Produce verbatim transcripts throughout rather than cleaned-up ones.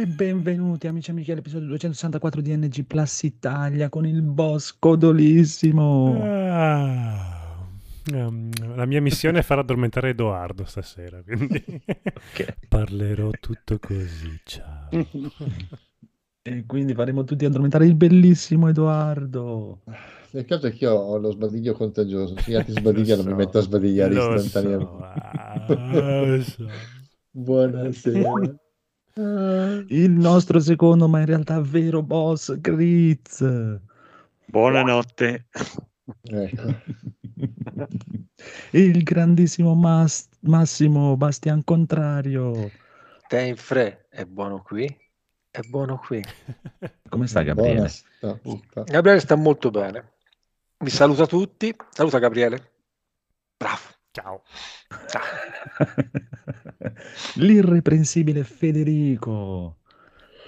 E benvenuti amici e amiche all'episodio duecentosessantaquattro di N G Plus Italia con il boss Codolissimo. Ah, la mia missione è far addormentare Edoardo stasera, quindi okay. Parlerò tutto così, ciao. E quindi faremo tutti addormentare il bellissimo Edoardo. Nel caso è che io ho lo sbadiglio contagioso, se gli altri sbadigliano so. Mi metto a sbadigliare lo istantaneamente. So. Buonasera. Il nostro secondo, ma in realtà vero boss, Gritz. Buonanotte. Ecco. Il grandissimo Mas- Massimo Bastian Contrario. Te in fre, è buono qui? È buono qui. Come sta Gabriele? Sta, sta. Gabriele sta molto bene. Vi saluta tutti. Saluta Gabriele. Bravo. Ciao. Ciao. L'irreprensibile Federico.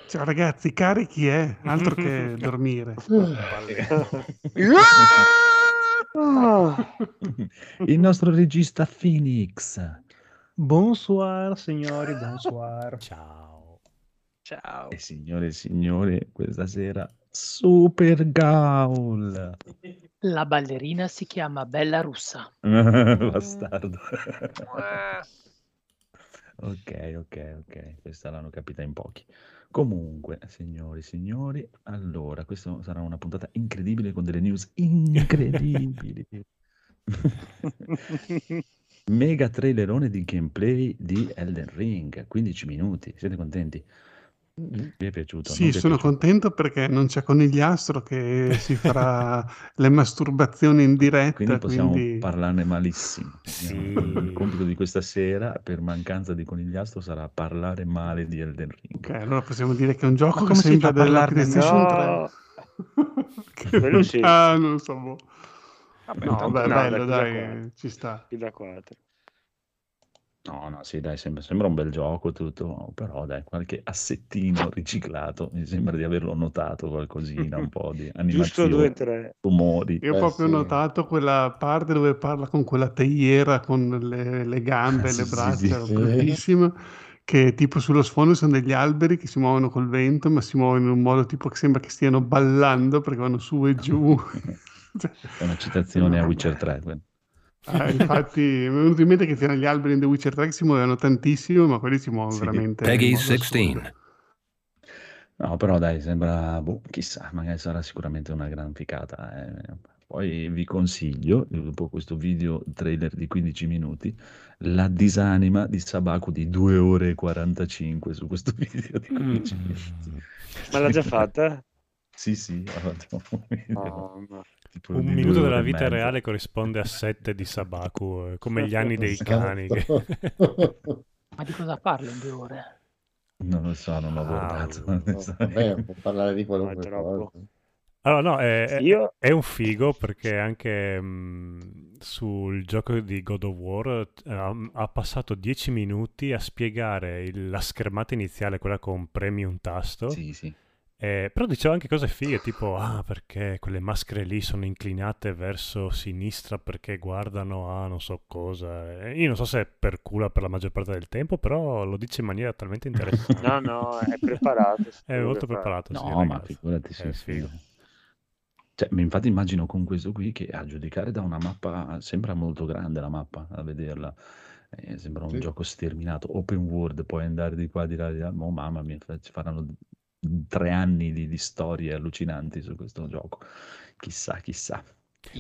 Ciao ragazzi, carichi eh? Altro che dormire. Il nostro regista Phoenix. Bonsoir signori, bonsoir. Ciao. Ciao. E signore e signore, questa sera Super Gaul. La ballerina si chiama Bella Russa. Bastardo. Ok, ok, ok. Questa l'hanno capita in pochi. Comunque, signori, signori, allora, questa sarà una puntata incredibile con delle news incredibili. Mega trailerone di gameplay di Elden Ring, quindici minuti. Siete contenti? Mi è piaciuto. Sì, sono piaciuto. Contento perché non c'è Conigliastro che si farà le masturbazioni in diretta. Quindi possiamo quindi... parlarne malissimo. Sì. Il compito di questa sera, per mancanza di Conigliastro, sarà parlare male di Elden Ring. Ok, allora possiamo dire che è un gioco che sembra della PlayStation tre. Quello sì. Ah, non lo so. Boh. Vabbè, no, tanto, beh, no, bello, da dai, da ci sta. Da quattro. No, no, sì, dai, sembra, sembra un bel gioco tutto, però dai, qualche assettino riciclato, mi sembra di averlo notato qualcosina, un po' di animazioni, due, tre. Rumori. Io ho eh, proprio sì. notato quella parte dove parla con quella teiera, con le, le gambe e sì, le braccia, sì, sì, bellissima, sì. Che tipo sullo sfondo sono degli alberi che si muovono col vento, ma si muovono in un modo tipo che sembra che stiano ballando perché vanno su e giù. È una citazione no, a Witcher tre, quindi. Ah, infatti mi è venuto in mente che c'erano gli alberi in The Witcher tre che si muovevano tantissimo, ma quelli si muovono sì, veramente Peggy sedici. No, però dai, sembra boh, chissà, magari sarà sicuramente una gran ficata eh. Poi vi consiglio, dopo questo video trailer di quindici minuti, la disanima di Sabaku di due ore e quarantacinque su questo video di quindici minuti. Ma l'ha già fatta? Sì, sì, ha fatto un video. Oh, no. Tipo un minuto della vita reale corrisponde a sette di Sabaku, come gli anni dei cani. Ma di cosa parla in due ore? Non lo so, non l'ho ah, guardato. Vabbè, può parlare di quello che vuole. Allora no, è, Io... è un figo perché anche mh, sul gioco di God of War ha, ha passato dieci minuti a spiegare il, la schermata iniziale, quella con premi un tasto. Sì, sì. Eh, però diceva anche cose fighe, tipo ah perché quelle maschere lì sono inclinate verso sinistra perché guardano a non so cosa. Io non so se è per culo per la maggior parte del tempo, però lo dice in maniera talmente interessante. No, no, è preparato. È molto preparato. No, sì, ma figurati, sì, è figo. Cioè, infatti immagino con questo qui che a giudicare da una mappa, sembra molto grande la mappa, a vederla. Eh, sembra un sì. gioco sterminato, open world, puoi andare di qua, di là, di là. Oh, mamma mia, ci faranno... tre anni di, di storie allucinanti su questo gioco, chissà chissà.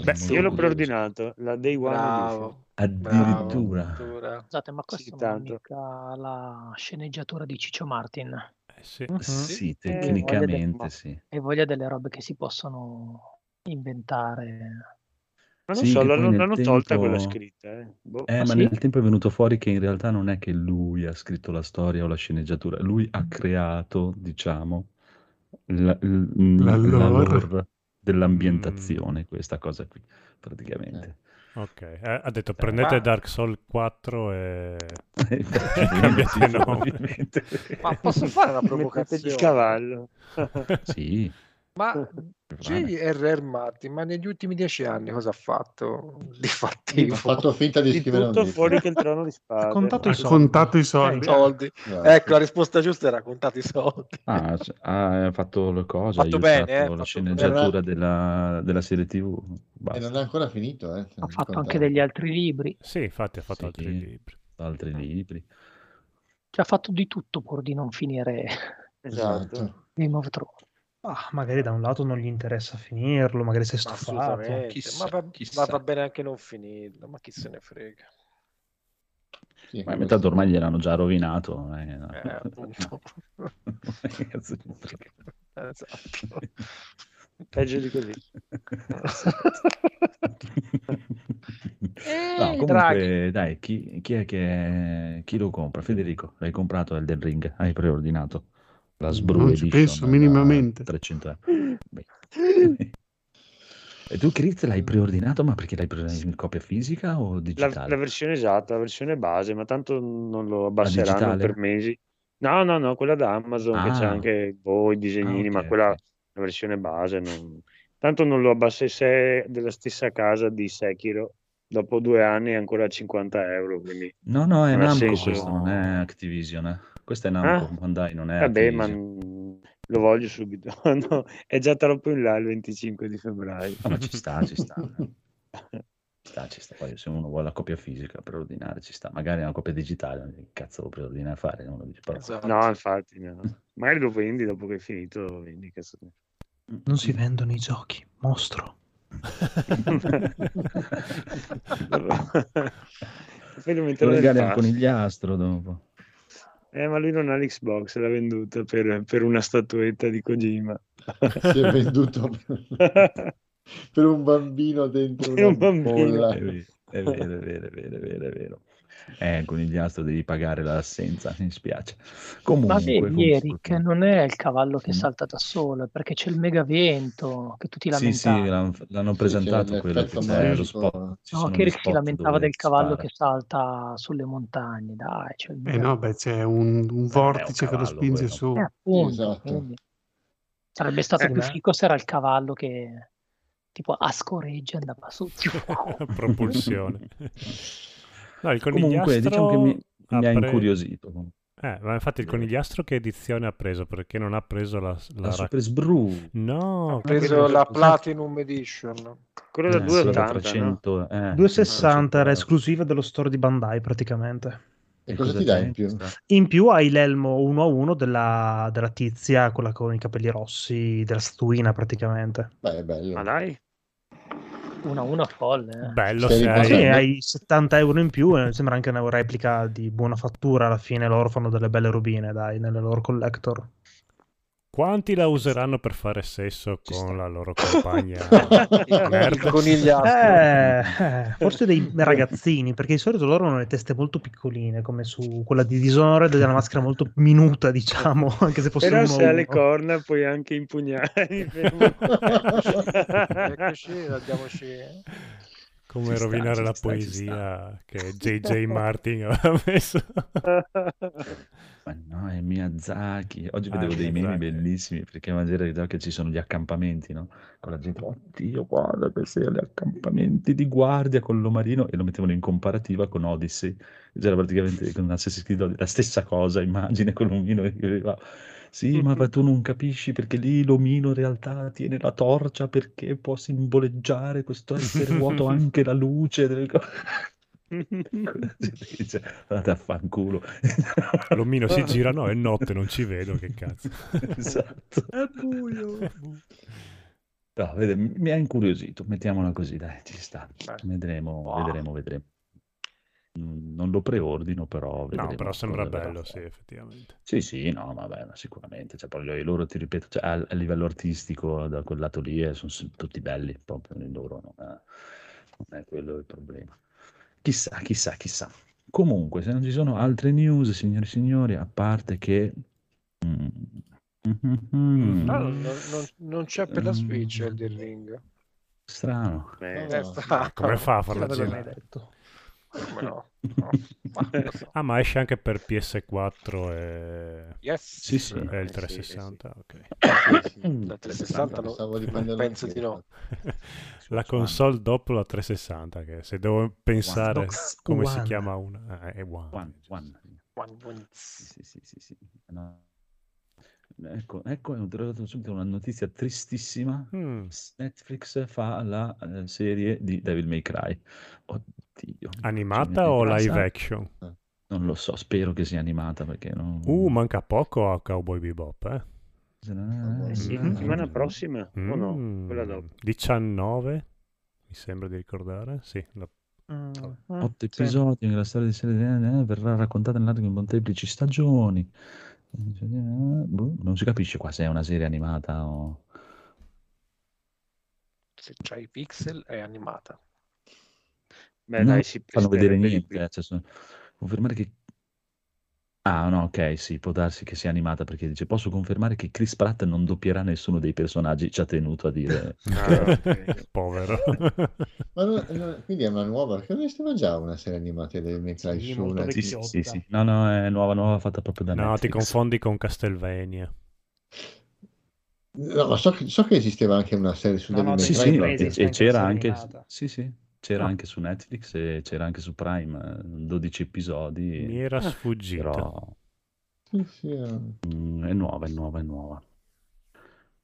Beh, io l'ho preordinato la Day One. Bravo, addirittura. Bravo. Scusate, ma questa sì, è mica la sceneggiatura di Ciccio Martin? Eh, sì. Uh-huh. Sì, tecnicamente e sì. E voglia delle robe che si possono inventare. Ma non sì, so, l'hanno, l'hanno tempo... tolta quella scritta. Eh, boh. eh ah, ma sì? Nel tempo è venuto fuori che in realtà non è che lui ha scritto la storia o la sceneggiatura, lui ha creato, diciamo, la, la, la lore dell'ambientazione, mm. questa cosa qui, praticamente. Eh. Ok, eh, ha detto prendete ma... Dark Souls quattro e cambiate nome. Ma posso fare una provocazione? Di cavallo. Sì. Ma J R R Martin, ma negli ultimi dieci anni cosa ha fatto di fattivo? Ha fatto finta di, di scrivere tutto un libro. Fuori che il trono di spade. Ha contato i soldi. Contato i soldi. Eh, soldi. Eh. Ecco, la risposta giusta era contato i soldi. Ah, cioè, ha fatto le cose, ha fatto bene, eh, la fatto sceneggiatura bene. Della, della serie tivù. Basta. E non è ancora finito. Eh, ha fatto anche degli altri libri. Sì, infatti ha fatto sì, altri libri. Altri libri. Cioè, ha fatto di tutto pur di non finire esatto. Game of Thrones. Ah, magari da un lato non gli interessa finirlo, magari si è stufato, chissà, ma, va, chissà. Ma va bene anche non finirlo, ma chi se ne frega. Sì, ma in metà ormai gliel'hanno già rovinato, eh. Eh, appunto. Esatto. Peggio di così. No, comunque Draghi. Dai, chi, chi è che chi lo compra? Federico, l'hai comprato Elden Ring? Hai preordinato? La non ci penso minimamente. trecento euro. E tu, Chris, l'hai preordinato? Ma perché l'hai preordinato in copia fisica o digitale? La, la versione esatta, la versione base, ma tanto non lo abbasseranno per mesi. No, no, no, quella da Amazon ah. che c'è anche voi, i disegnini, ah, okay, ma quella okay. La versione base. Non... Tanto non lo abbassi, se della stessa casa di Sekiro. Dopo due anni è ancora a cinquanta euro. Quindi no, no, è Namco senso... questo, non è Activision, eh. Questo è Namco, ah? Bandai, non è vabbè, ma lo voglio subito. No, è già troppo in là il venticinque di febbraio. No, ma ci sta, ci sta. Eh. Ci sta, ci sta. Poi, se uno vuole la copia fisica per ordinare, ci sta. Magari una copia digitale, che cazzo lo preordina a fare? Non lo dice, però... esatto. No, infatti, no. Magari lo vendi dopo che è finito. Lo vendi, cazzo. Non si vendono i giochi, mostro. Magari è un conigliastro dopo. Eh, ma lui non ha l'Xbox, l'ha venduta per, per una statuetta di Kojima. Si è venduto per, per un bambino dentro per una un bambino. Bolla. È vero, è vero, è vero, è vero, è vero, è vero. Eh, con il diastro devi pagare l'assenza, mi spiace. Comunque, ma vedi, Eric, non è il cavallo che salta da solo, perché c'è il megavento che tutti lamentavi. Sì, sì, l'hanno, l'hanno presentato sì, quello che c'è lo spot. No, che Eric si lamentava del cavallo spara. Che salta sulle montagne, dai. C'è il eh no, beh, c'è un, un vortice eh, un cavallo, che lo spinge quello. Su. Eh, appunto, esatto. Sarebbe stato eh, più fico se era il cavallo che tipo a scoreggia andava su. Propulsione. No, il conigliastro comunque diciamo che mi, mi ha pre... incuriosito eh, ma infatti il conigliastro che edizione ha preso? Perché non ha preso la, la, la Super rac... Sbru no, ha preso la Platinum Edition quello eh, da duecentottanta trecento, no? eh, duecentosessanta era esclusiva dello store di Bandai praticamente. E cosa ti dà in più? In più hai l'elmo uno a uno della, della tizia, quella con i capelli rossi, della statuina praticamente. Beh, è bello. Ma dai, una una folle, eh. Bello, sì, hai settanta euro in più e sembra anche una replica di buona fattura. Alla fine loro fanno delle belle robine, dai, nelle loro collector. Quanti la useranno per fare sesso ci con sta. La loro compagna? Con gli altri. Eh, eh, forse dei ragazzini, perché di solito loro hanno le teste molto piccoline, come su quella di Dishonored, della maschera molto minuta, diciamo, anche se fosse però se ha le corna puoi anche impugnare. Come ci rovinare sta, la sta, poesia che J J Martin aveva messo. Ma no, è Miyazaki. Oggi ah, vedevo dei meme bellissimi, perché magari che ci sono gli accampamenti, no? Con la gente, oddio, guarda che sei agli accampamenti di guardia con l'omarino, e lo mettevano in comparativa con Odyssey. C'era praticamente con Assassin's Creed la stessa cosa, immagine con l'omino che arriva. Sì, ma tu non capisci perché lì l'omino in realtà tiene la torcia perché può simboleggiare questo essere vuoto anche la luce del... Dice, andate a fanculo. L'omino si gira, no, è notte, non ci vedo, che cazzo. Esatto. È buio. No, vede, mi ha incuriosito, mettiamola così, dai, ci sta. Vedremo, wow. vedremo, vedremo. Non lo preordino, però no, però sembra bello, sì, effettivamente. Sì, sì, no, vabbè, sicuramente. Cioè, poi loro, ti ripeto, cioè, a, a livello artistico, da quel lato lì, eh, sono tutti belli, proprio loro, non è, non è quello il problema. Chissà, chissà, chissà. Comunque, se non ci sono altre news, signori e signori, a parte che... Mm, mm, mm, no, non, non, non c'è per la Switch mm, Elden Ring. Strano. Eh, no. Come fa a farla girare? Come no? No. Ah, ma esce anche per P S quattro e yes. Sì, sì. E il trecentosessanta, sì, sì, ok. Sì, sì. La trecentosessanta no, penso di no. La console dopo la trecentosessanta, che se devo pensare one. Come one. Si chiama una eh, è One. One, one. one, one. Sì, sì, sì, sì. No. Ecco, ecco, ho trovato subito una notizia tristissima. Mm. Netflix fa la eh, serie di Devil May Cry. Oddio. Animata o live action? Non lo so, spero che sia animata perché non... Uh, manca poco a Cowboy Bebop, eh? Eh sì, mm. settimana prossima mm. o no? Quella dopo. diciannove, mi sembra di ricordare, sì, la... mm. otto episodi nella storia di serie verrà raccontata nell'arco in molteplici stagioni. Non si capisce qua se è una serie animata o se c'è i pixel è animata. Beh, no, dai, si fanno vedere niente, cioè, sono... confermare che ah no ok sì può darsi che sia animata perché dice posso confermare che Chris Pratt non doppierà nessuno dei personaggi, ci ha tenuto a dire ah, okay. Povero. Ma no, no, quindi è una nuova perché non esisteva già una serie animata del Metal sì, una... sì, sì, sì. no no è nuova nuova fatta proprio da no Netflix. Ti confondi con Castlevania. No ma so, so che esisteva anche una serie su no, no, sì, sì, e c'era anche sì sì C'era ah. anche su Netflix e c'era anche su Prime, dodici episodi. Mi era sfuggita. Però... Sì, sì, è... Mm, è nuova, è nuova, è nuova.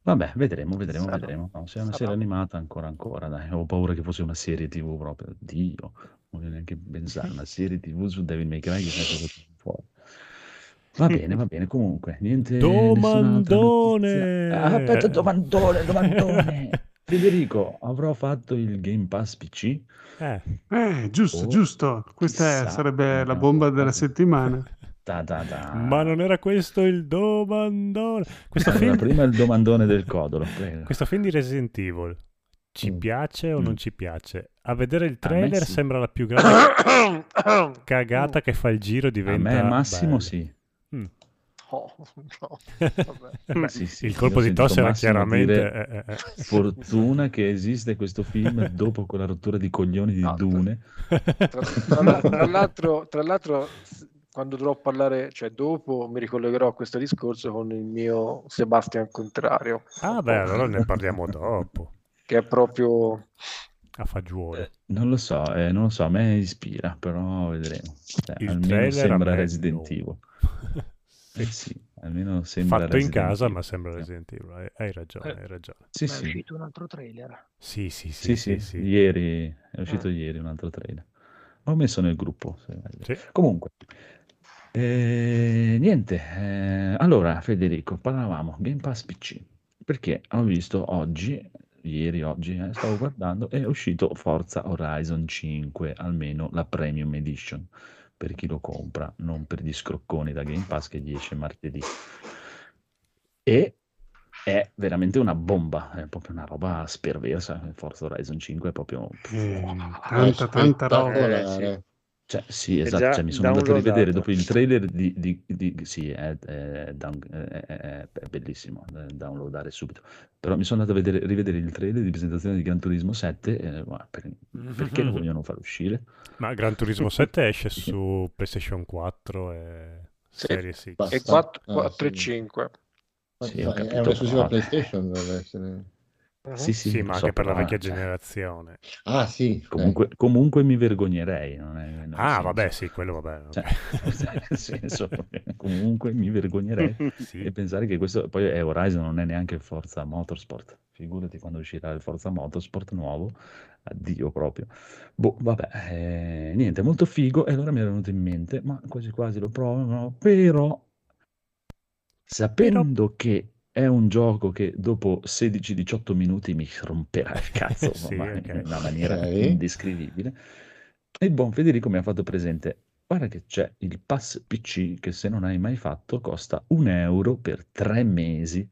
Vabbè, vedremo, vedremo, Sarà. vedremo. No, se è una Sarà. serie animata ancora, ancora, dai. Ho paura che fosse una serie tivù proprio. Dio, non voglio neanche pensare. Una serie tivù su Devil May Cry che è fuori. Va bene, va bene, comunque. Niente, domandone! Ah, aspetta, domandone, domandone! Federico, avrò fatto il Game Pass P C? Eh, eh giusto, oh, giusto. Questa è, sarebbe la bomba della settimana. Da, da, da. Ma non era questo il domandone? Questo allora, film... Prima il domandone del Codolo. Prego. Questo film di Resident Evil, ci mm. piace o mm. non ci piace? A vedere il trailer sì. sembra la più grande cagata che fa il giro, diventa... A me Massimo bello. Sì. Mm. Oh, no. Vabbè. Sì, sì, il colpo di tosse era chiaramente dire, eh, eh. fortuna che esiste questo film dopo quella rottura di coglioni di no, Dune tra, tra, tra, l'altro, tra l'altro quando dovrò parlare cioè dopo mi ricollegherò a questo discorso con il mio Sebastian Contrario ah beh allora ne parliamo dopo che è proprio a fagiolo eh, non lo so eh, non lo so a me ispira però vedremo cioè, il almeno sembra Resident Evil. Eh sì, almeno sembra fatto Resident in casa Evil. Ma sembra Resident Evil, hai ragione, hai ragione. Sì, ma sì. È uscito un altro trailer. Sì, sì, sì, sì, sì, sì, sì. Ieri è uscito ah. ieri un altro trailer. L'ho messo nel gruppo. Sì. Comunque, eh, niente. Eh, allora, Federico, parlavamo Game Pass P C perché ho visto oggi, ieri, oggi, eh, stavo guardando, è uscito Forza Horizon cinque, almeno la Premium Edition. Per chi lo compra, non per gli scrocconi da Game Pass che gli esce martedì. E è veramente una bomba, è proprio una roba sperversa. Forza Horizon cinque è proprio... Mm, tanta, tanta roba. Eh, sì. Cioè, sì, esatto, cioè, mi sono andato a rivedere dopo il trailer di... di, di sì, è, è, è, è bellissimo, è downloadare subito. Però mi sono andato a vedere, rivedere il trailer di presentazione di Gran Turismo sette, eh, per, perché lo vogliono far uscire? Ma Gran Turismo sette esce su PlayStation quattro e sì, Serie sei. E quattro, quattro ah, e cinque. Sì, ho capito, è un'esclusiva no. PlayStation deve essere... Uh-huh. Sì, sì, sì, ma so, anche per la vecchia eh. generazione. Ah, sì. Comunque, eh. comunque mi vergognerei. Non è, non ah, vabbè, sì, quello vabbè. Cioè, nel senso, comunque mi vergognerei. Sì. E pensare che questo poi è Horizon, non è neanche Forza Motorsport. Figurati quando uscirà il Forza Motorsport nuovo. Addio proprio. Boh, vabbè, eh, niente, molto figo. E allora mi era venuto in mente, ma quasi quasi lo provano. Però, sapendo però... che... È un gioco che dopo sedici diciotto minuti mi romperà il cazzo sì, ma okay. in una maniera okay. indescrivibile. E il buon Federico mi ha fatto presente, guarda che c'è il Pass P C che se non hai mai fatto costa un euro per tre mesi,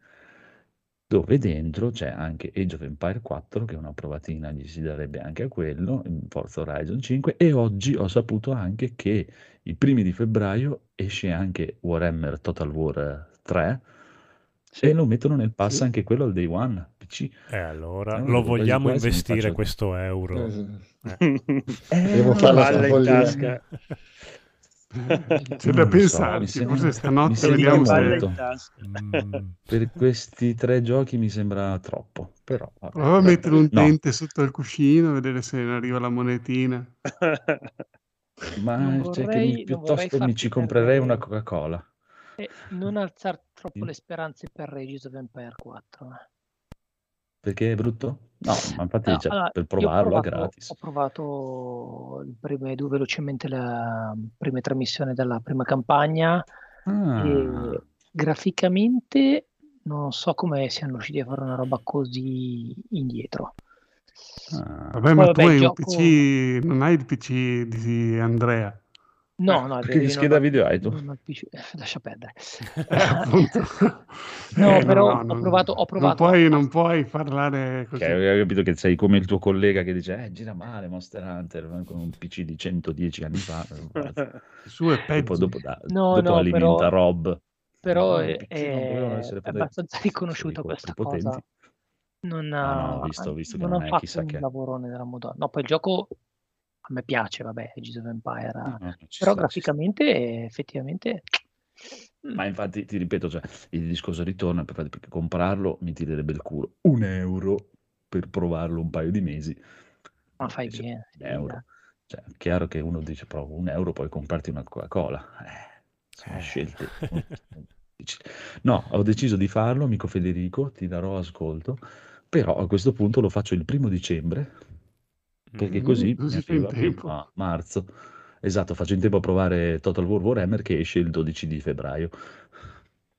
dove dentro c'è anche Age of Empire quattro, che una provatina gli si darebbe anche a quello, Forza Horizon cinque, e oggi ho saputo anche che i primi di febbraio esce anche Warhammer Total War tre, e lo mettono nel pass sì. anche quello al day one, P C. E eh, allora no, lo vogliamo investire questo euro? Eh. Eh. Devo farla in tasca. C'è da pensarci, so, forse stanotte vediamo se... mm. Per questi tre giochi mi sembra troppo, però prova a mettere un dente no. sotto il cuscino, vedere se arriva la monetina. Ma non vorrei, cioè, che mi, piuttosto mi ci comprerei una Coca-Cola. E non alzare troppo le speranze per Regis of Empire quattro, perché è brutto? No, ma infatti no, cioè, allora, per provarlo è gratis. Ho provato le prime due velocemente, la prime tre missioni della prima campagna. Ah. E graficamente non so come siano riusciti a fare una roba così indietro. Ah. Vabbè, ma vabbè, tu hai gioco... un P C, non hai il P C di Andrea. No, no, perché che scheda non, video hai tu? Non, lascia perdere. No, eh, però no, no, ho provato, ho provato. Non puoi, non puoi parlare così. Okay, hai capito che sei come il tuo collega che dice eh, gira male Monster Hunter con un P C di centodieci anni fa. Su e peggio. Dopo, da, no, dopo no, alimenta però, Rob. Però no, è, è abbastanza riconosciuta questa potenti. cosa. Non ha, no, no, visto, visto non che non ha è, fatto chissà un che... lavorone della Madonna. No, poi il gioco... a me piace, vabbè, Age of Empire, no, no, però sta, graficamente effettivamente... Ma infatti, ti ripeto, cioè, il discorso ritorna, perché comprarlo mi tirerebbe il culo. Un euro per provarlo un paio di mesi. Ma fai cioè, bene. Un euro. Cioè, è chiaro che uno dice, provo un euro, poi comprarti una Coca-Cola. Eh, sono eh. scelte difficili. No, ho deciso di farlo, amico Federico, ti darò ascolto, però a questo punto lo faccio il primo dicembre, perché così mm, mi tempo. A marzo, esatto, faccio in tempo a provare Total War Warhammer che esce il dodici di febbraio.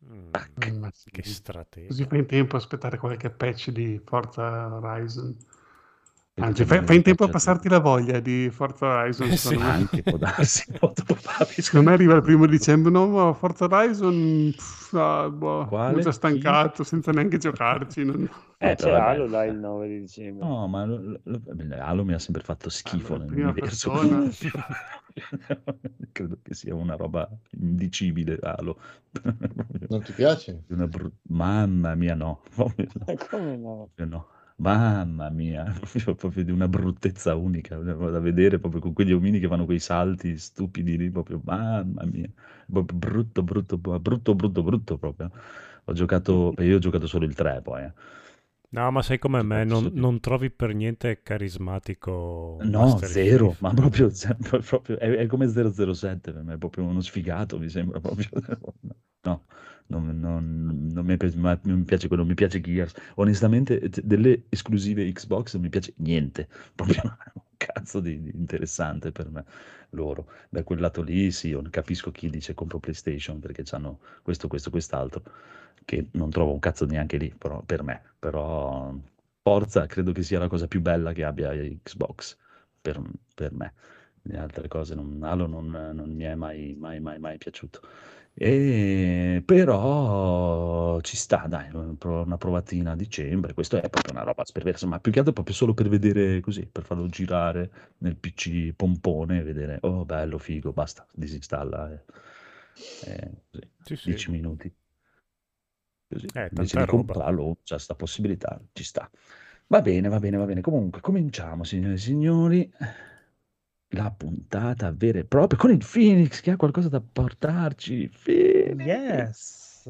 Mm, ma sì. Che strategia, così fai in tempo a aspettare qualche patch di Forza Horizon, anzi fai, fai in tempo a passarti la voglia di Forza Horizon, eh, sì. Anche può darsi, può darsi. Secondo me arriva il primo dicembre nuovo Forza Horizon, pff, ah, boh, sono già stancato senza neanche giocarci, non... Eh, c'è Halo là il nove di dicembre. No, ma Halo mi ha sempre fatto schifo nell'universo. Credo che sia una roba indicibile, Halo. Non ti piace? Una br- Mamma mia, no. Come no? No. Mamma mia, proprio, proprio di una bruttezza unica da vedere, proprio con quegli omini che fanno quei salti stupidi lì, proprio mamma mia, proprio brutto, brutto, brutto, brutto, brutto proprio. Ho giocato, io ho giocato solo il tre poi. Eh. No, ma sai come me, non, non trovi per niente carismatico. No, Master zero, Chief. Ma proprio, proprio è, è come zero zero sette per me, è proprio uno sfigato, mi sembra proprio. No. Non, non, non mi piace, ma mi piace quello, mi piace Gears. Onestamente, delle esclusive Xbox non mi piace niente. Proprio un cazzo di, di interessante per me. Loro, da quel lato lì, sì, io capisco chi dice compro PlayStation perché hanno questo, questo, quest'altro. Che non trovo un cazzo neanche lì, però, per me. Però Forza credo che sia la cosa più bella che abbia Xbox per, per me. Le altre cose, non, Halo non, non mi è mai, mai, mai, mai piaciuto. E però ci sta, dai, una provatina a dicembre. Questo è proprio una roba sperversa, ma più che altro proprio solo per vedere così, per farlo girare nel P C pompone e vedere, oh bello, figo, basta, disinstalla eh. Eh, così. Sì, sì. dieci minuti così. Eh, invece di comprarlo c'è sta possibilità, ci sta. Va bene, va bene, va bene. Comunque cominciamo, signore e signori, la puntata vera e propria con il Phoenix che ha qualcosa da portarci. Phoenix. Yes.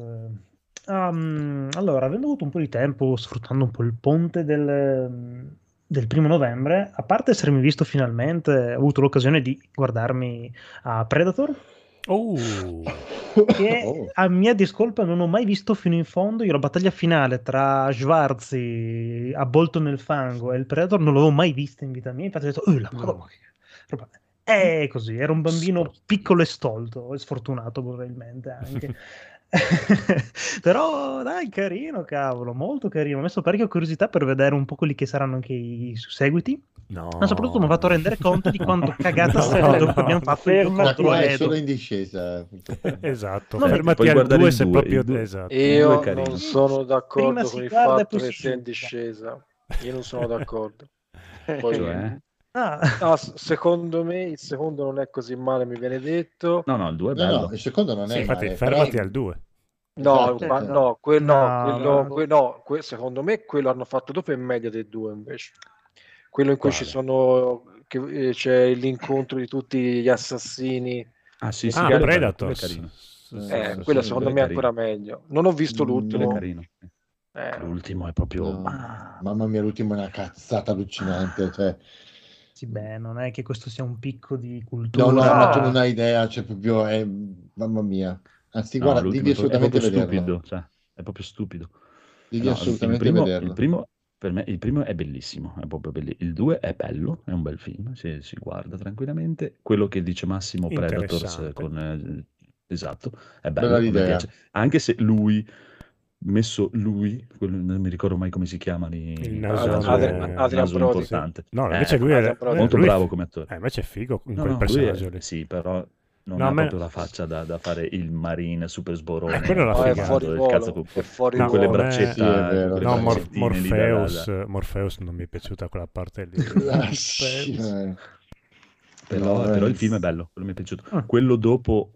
Um, allora, avendo avuto un po' di tempo, sfruttando un po' il ponte del, del primo novembre, a parte essermi visto finalmente, ho avuto l'occasione di guardarmi a Predator. Oh. Che oh. a mia discolpa non ho mai visto fino in fondo. Io la battaglia finale tra Schwarzi avvolto nel fango e il Predator non l'avevo mai vista in vita mia. Infatti ho detto, oh la madonna, oh. È così, era un bambino piccolo e stolto e sfortunato probabilmente anche. Però dai, carino, cavolo, molto carino. Ho messo parecchia curiosità per vedere un po' quelli che saranno anche i seguiti. No. Ma soprattutto mi ha fatto rendere conto di quanto cagata no, no, no. abbiamo fatto. Fermati, è solo in discesa. Esatto, no, fermati al due se proprio due. Esatto. Io non sono d'accordo prima con il fatto che sia in discesa. Io non sono d'accordo. Poi cioè, Ah. No, secondo me il secondo non è così male, mi viene detto. No, no, il due è bello. No, no, il secondo non è sì, male. Infatti, fermati però... al due. No, ma no, que- no, no, quello, no. Que- no que- secondo me quello hanno fatto dopo in media dei due invece. Quello in cui vale. ci sono che, eh, c'è l'incontro di tutti gli assassini. Ah sì, sì, ah, carino, Predator. Carino. Eh, sì, sì, quello sì, secondo me è ancora meglio. Non ho visto l'ultimo. È carino. Eh. L'ultimo è proprio no. ah. Mamma mia, l'ultimo è una cazzata allucinante, cioè sì, beh, non è che questo sia un picco di cultura. No, no, ma tu non hai idea, cioè proprio è... mamma mia. Anzi, no, guarda, devi assolutamente vederlo. È proprio vederlo. stupido, cioè, è proprio stupido. Devi no, assolutamente il primo, vederlo. Il primo, per me, il primo è bellissimo, è proprio bellissimo. Il due è bello, è un bel film, si, si guarda tranquillamente. Quello che dice Massimo, Predator, con... esatto, è bello. L'idea. Anche se lui... messo lui, non mi ricordo mai come si chiama lì, il naso, naso, Adrian, Adrian naso importante. No, invece eh, lui è molto lui, bravo come attore. Eh, invece è figo in no, quel no, personaggio lì. Sì, però non no, ha proprio me... la faccia da, da fare il marine super sborone. Eh, quello la è fuori del cazzo con, è fuori con quelle braccette. Me... No, Mor- Morpheus, da, da... Morpheus non mi è piaciuta quella parte lì. però, no, però il film è bello, quello mi è piaciuto. Ah. Quello dopo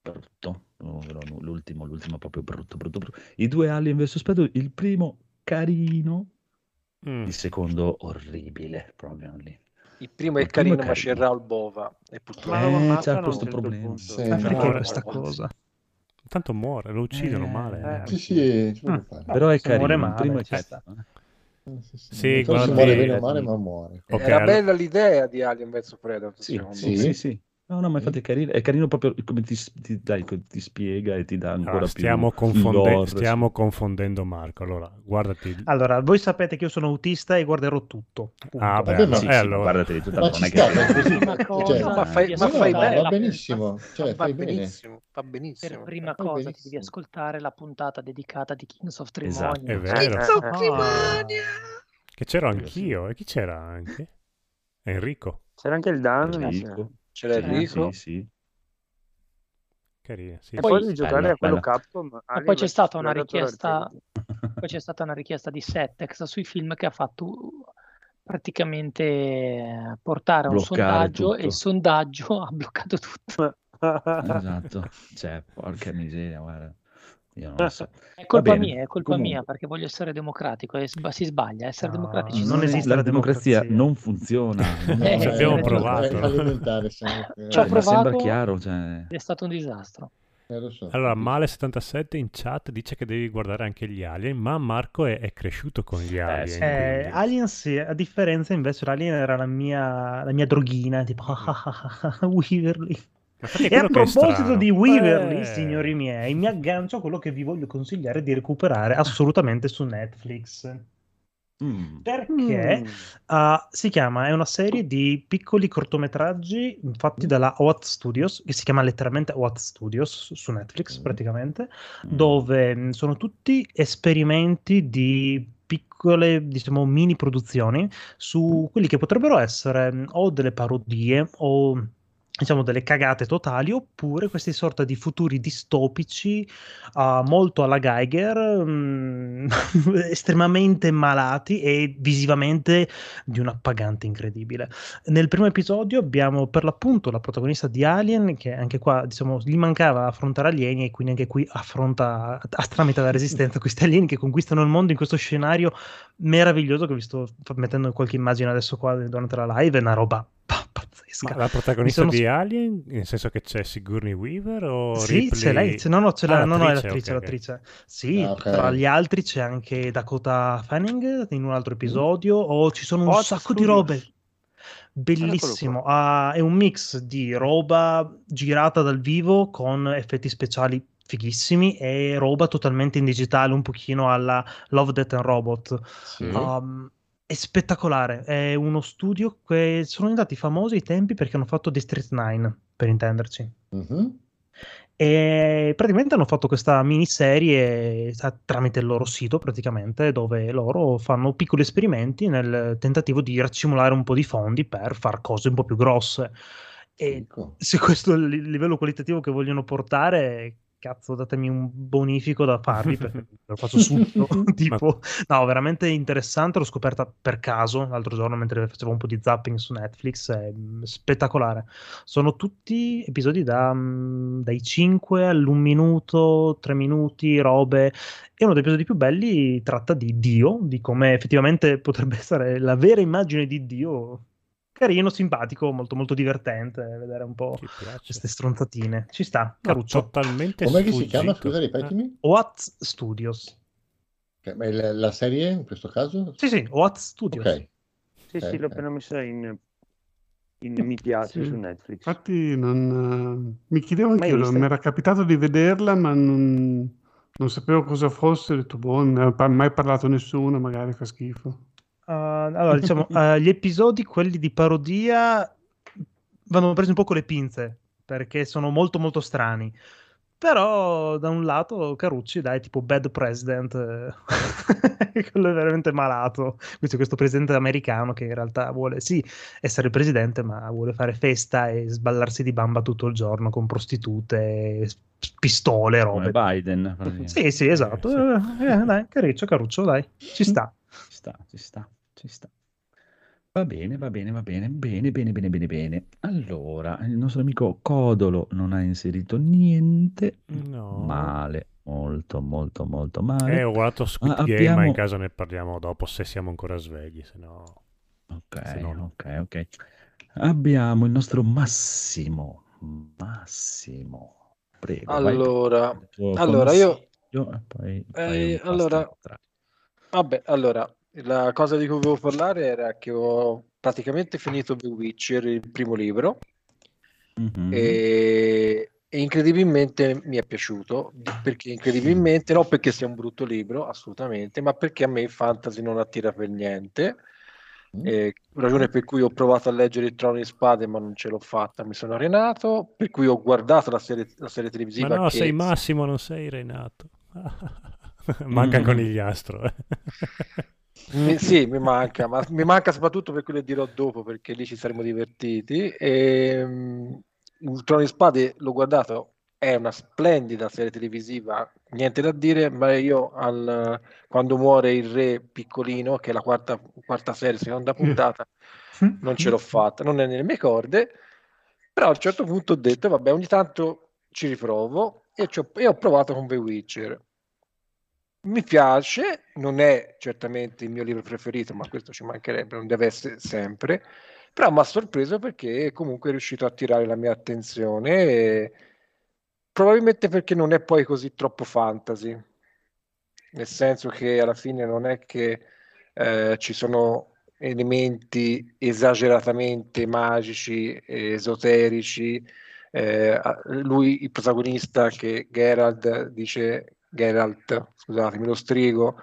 brutto. No, no, l'ultimo, l'ultimo proprio brutto, brutto, brutto. I due Alien versus Predator, il primo carino, mm. il secondo orribile, proprio lì. Il primo il è primo carino, carino, ma c'è Raul Bova e purtroppo eh, c'è questo problema. Sì, eh, no, questa cosa. Tanto muore, lo uccidono eh, male. Eh. Sì, sì, ah, però è carino, male, il primo è carino. Sì, sì, sì guardi, muore bene o male, ma muore. Okay, era allora... bella l'idea di Alien versus Predator, sì, sì, sì, sì. No, no, ma infatti è carino, è carino proprio come ti, ti, dai, ti spiega e ti dà ancora allora, stiamo più confonde- lore, stiamo confondendo Marco, allora guardati. Allora, voi sapete che io sono autista e guarderò tutto. Punto. Ah, beh, allora, sì, eh, allora. guardateli tutto, ma non è che ma cosa, cioè, ma fai, ma fai no, bene, va benissimo, cioè, va fai benissimo, bene. Va benissimo. Per prima cosa benissimo. Ti devi ascoltare la puntata dedicata di Kings of Trimonia. Esatto, è vero. Kings of Trimonia. Ah, che c'ero anch'io, e chi c'era anche? Enrico. C'era anche il Dan, Enrico. Ce l'hai sì, visto? Sì, sì. Carina, sì. E poi di giocare bella, a quello Capcom. Poi c'è stata una richiesta poi c'è stata una richiesta di Settex sui film che ha fatto praticamente portare a un sondaggio tutto. E il sondaggio ha bloccato tutto. Esatto. Cioè, porca miseria, guarda. Io non so. È colpa mia, è colpa Comunque. mia perché voglio essere democratico e si sbaglia. Essere no, democratici non, non esiste. La democrazia, democrazia non funziona. eh, ci abbiamo eh, provato. Eh, ci ho eh, provato. Sembra chiaro, cioè... È stato un disastro. Eh, lo so. Allora, Male settantasette in chat dice che devi guardare anche gli Alien, ma Marco è, è cresciuto con gli Alien. Eh, sì. eh, Alien sì, a differenza invece l'Alien era la mia, la mia droghina, tipo Weaverly. E a proposito di Weaverly, eh... signori miei, mi aggancio a quello che vi voglio consigliare di recuperare assolutamente su Netflix. Mm. Perché mm. Uh, si chiama, è una serie di piccoli cortometraggi fatti dalla Oats Studios, che si chiama letteralmente Oats Studios su Netflix mm. praticamente, mm. dove sono tutti esperimenti di piccole, diciamo, mini produzioni su quelli che potrebbero essere o delle parodie o... diciamo delle cagate totali, oppure queste sorta di futuri distopici uh, molto alla Geiger, mm, estremamente malati e visivamente di un appagante incredibile. Nel primo episodio abbiamo per l'appunto la protagonista di Alien, che anche qua diciamo gli mancava affrontare alieni e quindi anche qui affronta a tramite la resistenza questi alieni che conquistano il mondo in questo scenario meraviglioso che vi sto mettendo in qualche immagine adesso qua durante la live, è una roba pazzesca. Ma la protagonista sono... di Alien, nel senso che c'è Sigourney Weaver o sì, Ripley? C'è lei, no no, c'è ah, la, no, no, è l'attrice, okay, l'attrice. Okay. Sì, ah, okay. Tra gli altri c'è anche Dakota Fanning in un altro episodio, mm. o ci sono un oh, sacco studio. di robe. Bellissimo, ah, è un mix di roba girata dal vivo con effetti speciali fighissimi e roba totalmente in digitale, un pochino alla Love, Death and Robot. Sì. Um, È spettacolare, è uno studio che sono andati famosi ai tempi perché hanno fatto District nine, per intenderci. Uh-huh. E praticamente hanno fatto questa miniserie tramite il loro sito praticamente, dove loro fanno piccoli esperimenti nel tentativo di raccimolare un po' di fondi per far cose un po' più grosse. E se questo è il livello qualitativo che vogliono portare, cazzo, datemi un bonifico da farvi perché lo faccio subito. Tipo, no, veramente interessante, l'ho scoperta per caso l'altro giorno mentre facevo un po' di zapping su Netflix, è spettacolare. Sono tutti episodi da, dai cinque all'un minuto, tre minuti, robe, e uno dei episodi più belli tratta di Dio, di come effettivamente potrebbe essere la vera immagine di Dio. Carino, simpatico, molto molto divertente vedere un po' queste stronzatine. Ci sta, caruccio. No, totalmente sfuggito. Come si chiama? Scusa, ripetimi. Oats Studios. Okay, ma è la serie in questo caso? Sì, sì, Oats Studios. Okay. Sì, okay, sì, okay. L'ho appena messa in, in mi piace, sì, su Netflix. Infatti non, mi chiedevo anch'io, mi era capitato di vederla, ma non, non sapevo cosa fosse. Ho detto, boh, non ne ha mai parlato nessuno, magari fa schifo. Uh, allora diciamo uh, gli episodi, quelli di parodia, vanno presi un po' con le pinze perché sono molto molto strani, però da un lato carucci, dai, tipo Bad President, eh, quello è veramente malato, questo, questo presidente americano che in realtà vuole sì essere presidente ma vuole fare festa e sballarsi di bamba tutto il giorno con prostitute, pistole, robe. Come Biden. Sì, sì, esatto, eh, sì. Eh, dai, caruccio, caruccio, dai, ci sta. Ci sta, ci sta, ci sta. Va bene, va bene, va bene, bene, bene, bene, bene, bene. Allora, il nostro amico Codolo non ha inserito niente. No. Male, molto, molto, molto male. Eh, ho guardato Squid ah, Game, abbiamo... ma in caso ne parliamo dopo, se siamo ancora svegli, se no... Ok, se no... ok, ok. Abbiamo il nostro Massimo, Massimo. Prego, allora, vai, allora io... E poi eh, allora... Vabbè, allora, la cosa di cui volevo parlare era che ho praticamente finito The Witcher, il primo libro, mm-hmm. e, e incredibilmente mi è piaciuto, perché incredibilmente, non perché sia un brutto libro, assolutamente, ma perché a me il fantasy non attira per niente, mm-hmm. eh, ragione per cui ho provato a leggere il Trono di Spade ma non ce l'ho fatta, mi sono arenato, per cui ho guardato la serie, la serie televisiva. Ma no, che... sei Massimo, non sei arenato. Manca mm. conigliastro, eh. mi, sì, mi manca, ma mi manca soprattutto per quello che dirò dopo, perché lì ci saremo divertiti. E, um, il Trono di Spade l'ho guardato, è una splendida serie televisiva, niente da dire, ma io al, quando muore il re piccolino, che è la quarta, quarta serie, seconda puntata, mm. non ce l'ho fatta, non è nelle mie corde, però a un certo punto ho detto, vabbè, ogni tanto ci riprovo, e, ci ho, e ho provato con The Witcher. Mi piace, non è certamente il mio libro preferito, ma questo ci mancherebbe, non deve essere sempre, però mi ha sorpreso perché comunque è riuscito a attirare la mia attenzione, e probabilmente perché non è poi così troppo fantasy, nel senso che alla fine non è che eh, ci sono elementi esageratamente magici, esoterici, eh, lui, il protagonista, che Geralt dice... Geralt, scusatemi, lo strigo,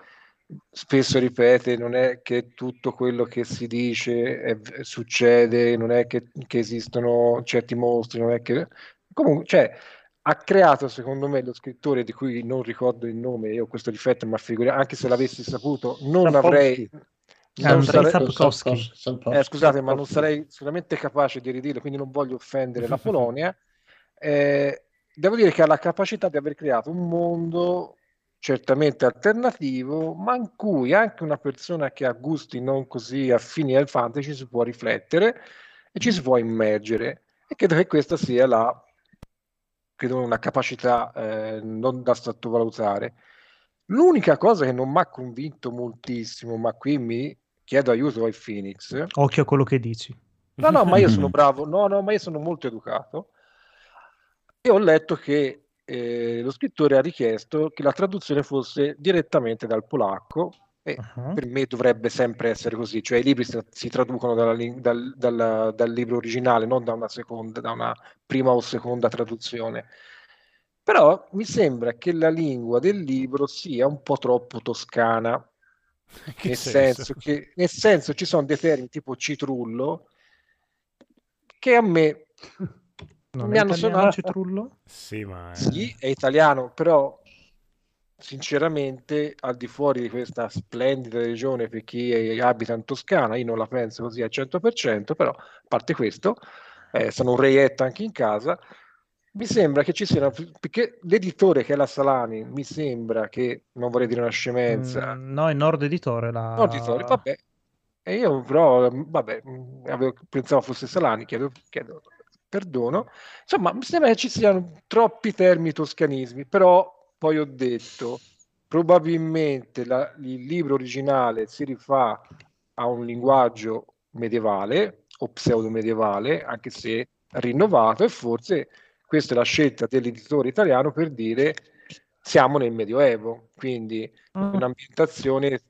spesso ripete, non è che tutto quello che si dice è, succede, non è che, che esistono certi mostri, non è che... Comunque, cioè, ha creato, secondo me, lo scrittore, di cui non ricordo il nome, io questo difetto, ma figura, anche se l'avessi saputo, non Sapkowski. avrei... Non sarei, eh, scusate, ma non sarei sicuramente capace di ridirlo, quindi non voglio offendere la Polonia. Eh, Devo dire che ha la capacità di aver creato un mondo certamente alternativo, ma in cui anche una persona che ha gusti non così affini al fantasy si può riflettere e ci si può immergere. E credo che questa sia la, credo una capacità eh, non da sottovalutare. L'unica cosa che non mi ha convinto moltissimo, ma qui mi chiedo aiuto ai Phoenix. Occhio a quello che dici. No, no, ma io sono bravo, no, no, ma io sono molto educato. E ho letto che eh, lo scrittore ha richiesto che la traduzione fosse direttamente dal polacco, e uh-huh. per me dovrebbe sempre essere così, cioè i libri si, si traducono dalla, dal, dal, dal libro originale, non da una, seconda, da una prima o seconda traduzione. Però mi sembra che la lingua del libro sia un po' troppo toscana, che nel, senso? Senso che, nel senso ci sono dei termini tipo citrullo che a me... Non mi è hanno italiano, sonato citrullo? Sì, ma è... sì, è italiano, però sinceramente al di fuori di questa splendida regione per chi abita in Toscana, io non la penso così al cento per cento, però a parte questo, eh, sono un reietto anche in casa, Mi sembra che ci siano, perché l'editore che è la Salani, mi sembra che, non vorrei dire una scemenza. Mm, no, è Nord Editore. La... Nord Editore, vabbè. E io però, vabbè, avevo, pensavo fosse Salani, chiedo, chiedo perdono. Insomma, mi sembra che ci siano troppi termini toscanismi, però poi ho detto, probabilmente la, il libro originale si rifà a un linguaggio medievale o pseudo-medievale, anche se rinnovato, e forse... Questa è la scelta dell'editore italiano per dire siamo nel Medioevo, quindi mm. un'ambientazione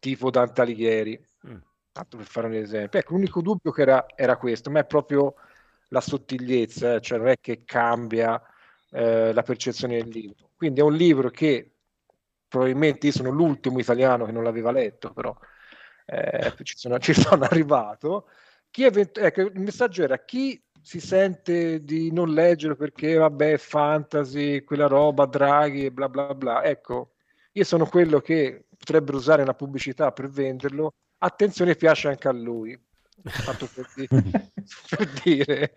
tipo Dante Alighieri, mm. tanto per fare un esempio. Ecco, l'unico dubbio che era, era questo, ma è proprio la sottigliezza, eh? Cioè non è che cambia eh, la percezione del libro. Quindi è un libro che probabilmente io sono l'ultimo italiano che non l'aveva letto, però eh, ci, sono, ci sono arrivato. Chi event- ecco, il messaggio era chi... si sente di non leggere perché vabbè fantasy, quella roba, draghi e bla bla bla. Ecco, io sono quello che potrebbero usare una pubblicità per venderlo. Attenzione, piace anche a lui. Fatto per, di- per dire,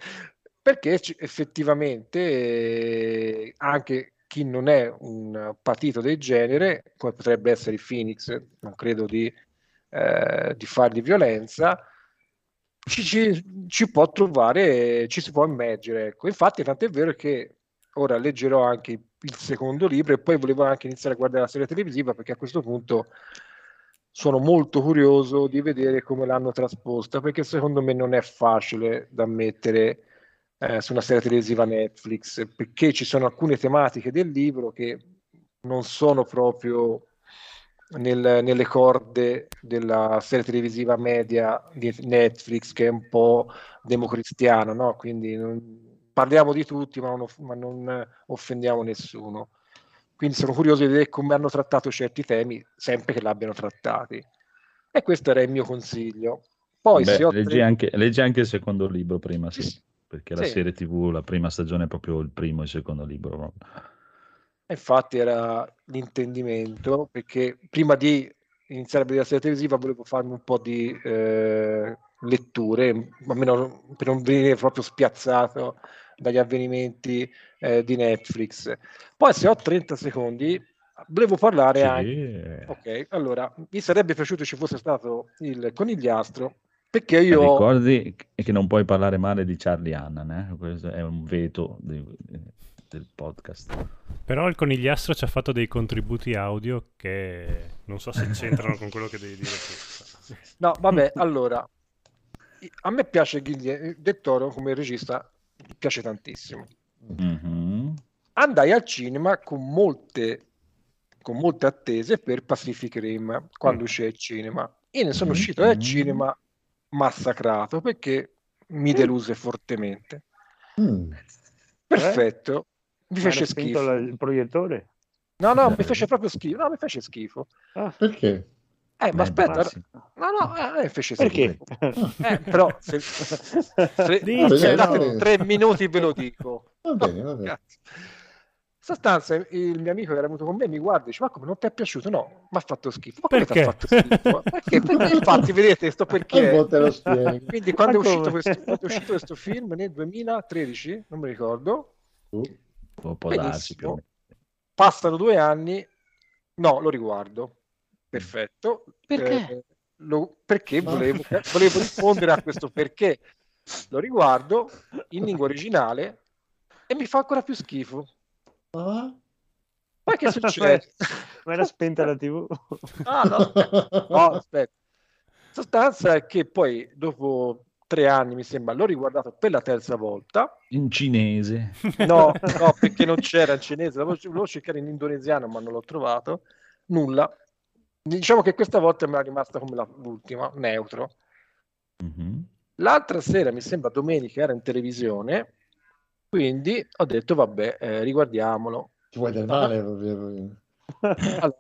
perché c- effettivamente eh, anche chi non è un patito del genere, come potrebbe essere il Phoenix, non credo di, eh, di fargli violenza, Ci, ci, ci può trovare, ci si può immergere, ecco. Infatti tant'è vero che ora leggerò anche il secondo libro e poi volevo anche iniziare a guardare la serie televisiva, perché a questo punto sono molto curioso di vedere come l'hanno trasposta, perché secondo me non è facile da mettere eh, su una serie televisiva Netflix, perché ci sono alcune tematiche del libro che non sono proprio... Nel, nelle corde della serie televisiva media di Netflix, che è un po' democristiana, no? Quindi non, parliamo di tutti, ma non, ma non offendiamo nessuno. Quindi sono curioso di vedere come hanno trattato certi temi, sempre che l'abbiano trattati. E questo era il mio consiglio. Poi Beh, se ho leggi, tre... anche, leggi anche il secondo libro prima, sì, sì. Perché la sì. serie tivù, la prima stagione è proprio il primo e il secondo libro. Infatti era l'intendimento, perché prima di iniziare a vedere la serie televisiva volevo farmi un po' di eh, letture, almeno per non venire proprio spiazzato dagli avvenimenti eh, di Netflix. Poi se ho trenta secondi volevo parlare sì. anche... Ok, allora, mi sarebbe piaciuto ci fosse stato il conigliastro, perché io... Ricordi che non puoi parlare male di Charlie Hannan, eh? Questo è un veto... Di... del podcast. Però il conigliastro ci ha fatto dei contributi audio che non so se c'entrano con quello che devi dire tu. No, vabbè, allora a me piace Guillermo del Toro come regista, mi piace tantissimo. Mm-hmm. Andai al cinema con molte con molte attese per Pacific Rim quando mm. uscì al cinema. Io ne sono mm-hmm. uscito dal cinema massacrato perché mi deluse mm. fortemente. Mm. Perfetto. Mi fece schifo la, il proiettore? No, no, mi fece proprio schifo. No, mi fece schifo. Ah, perché? Eh, ma aspetta. Massimo. No, no, eh, mi fece schifo. Perché? Eh, però se, se, Dice, se no. date tre minuti ve lo dico. Va bene, va bene. In sostanza, il mio amico che era venuto con me mi guarda e dice: ma come, non ti è piaciuto? No, mi ha fatto schifo. Ma perché ti ha fatto schifo? Perché? Perché infatti, vedete, sto perché. Quindi, quando è, uscito questo, quando è uscito questo film nel duemilatredici, non mi ricordo, uh, può darsi, più o meno. Passano due anni, no, lo riguardo. Perfetto. Perché? Eh, lo, perché volevo, volevo rispondere a questo perché. Lo riguardo in lingua originale e mi fa ancora più schifo. Ah? Ma che succede? Ma era spenta la tivù. Ah, no, no, aspetta. In sostanza è che poi dopo tre anni, mi sembra, l'ho riguardato per la terza volta. In cinese? No, no, perché non c'era in cinese. Volevo cercare in indonesiano, ma non l'ho trovato. Nulla. Diciamo che questa volta mi è rimasta come la, l'ultima, neutro. Mm-hmm. L'altra sera, mi sembra domenica, era in televisione. Quindi ho detto, vabbè, eh, riguardiamolo. Ci vuoi del male? Allora,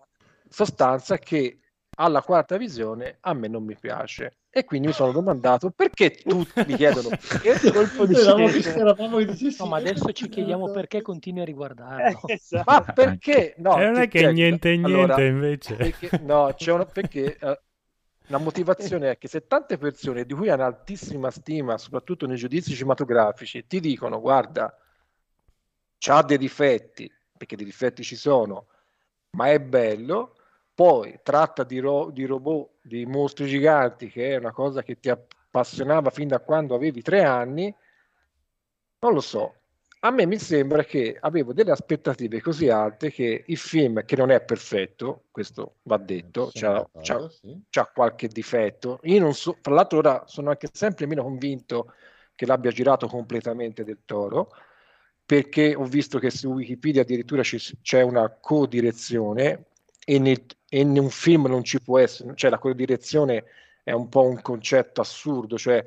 sostanza che alla quarta visione a me non mi piace. E quindi mi sono domandato, perché tutti mi chiedono perché? Colpo di no, ma adesso ci chiediamo perché continui a riguardarlo. Eh, esatto. Ma perché? No, eh, non è che niente niente allora, invece. Perché, no, c'è una, perché... Uh, La motivazione è che se tante persone di cui hanno altissima stima, soprattutto nei giudizi cinematografici, ti dicono guarda, c'ha dei difetti, perché dei difetti ci sono, ma è bello. Poi tratta di, ro- di robot, di mostri giganti, che è una cosa che ti appassionava fin da quando avevi tre anni. Non lo so, a me mi sembra che avevo delle aspettative così alte che il film, che non è perfetto, questo va detto, c'ha, c'ha, sì. c'ha qualche difetto. Io non so, fra l'altro ora sono anche sempre meno convinto che l'abbia girato completamente Del Toro, perché ho visto che su Wikipedia addirittura ci, c'è una co-direzione e, nel, e in un film non ci può essere, cioè la co-direzione è un po' un concetto assurdo, cioè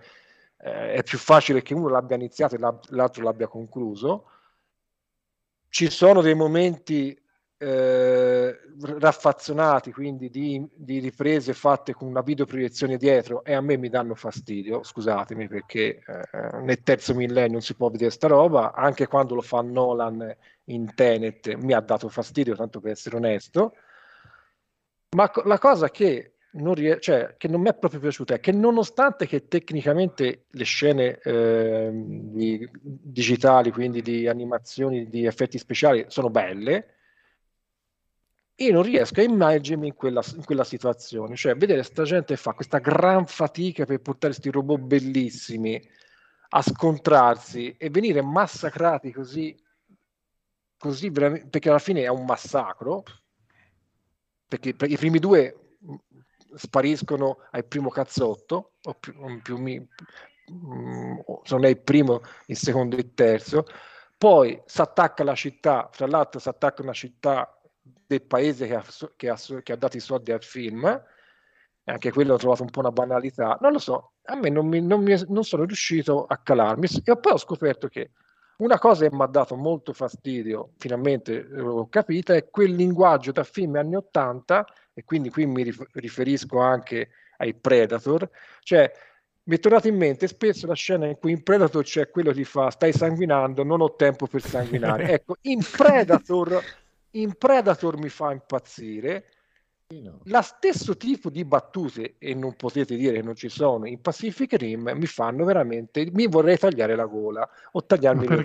Eh, è più facile che uno l'abbia iniziato e l'altro l'abbia concluso. Ci sono dei momenti eh, raffazzonati, quindi di, di riprese fatte con una videoproiezione dietro, e a me mi danno fastidio, scusatemi, perché eh, nel terzo millennio non si può vedere sta roba. Anche quando lo fa Nolan in Tenet mi ha dato fastidio, tanto per essere onesto. Ma co- la cosa che Non rie- cioè, che non mi è proprio piaciuta è che, nonostante che tecnicamente le scene eh, di, digitali, quindi di animazioni, di effetti speciali, sono belle, io non riesco a immaginarmi in quella, in quella situazione, cioè vedere sta gente fa questa gran fatica per portare questi robot bellissimi a scontrarsi e venire massacrati così, così vera- perché alla fine è un massacro, perché, perché i primi due spariscono al primo cazzotto, o più, più mi, se non è il primo, il secondo e il terzo. Poi si attacca la città, fra l'altro si attacca una città del paese che ha, che, ha, che ha dato i soldi al film, e anche quello ho trovato un po' una banalità. Non lo so, a me non, mi, non, mi, non sono riuscito a calarmi, e poi ho scoperto che una cosa che mi ha dato molto fastidio, finalmente l'ho capita, è quel linguaggio da film anni ottanta, e quindi qui mi riferisco anche ai Predator. Cioè, mi è tornata in mente spesso la scena in cui in Predator c'è quello che gli fa "stai sanguinando, non ho tempo per sanguinare". Ecco, in Predator, in Predator mi fa impazzire. Lo stesso tipo di battute, e non potete dire che non ci sono in Pacific Rim, mi fanno veramente, mi vorrei tagliare la gola o tagliarmi le gola.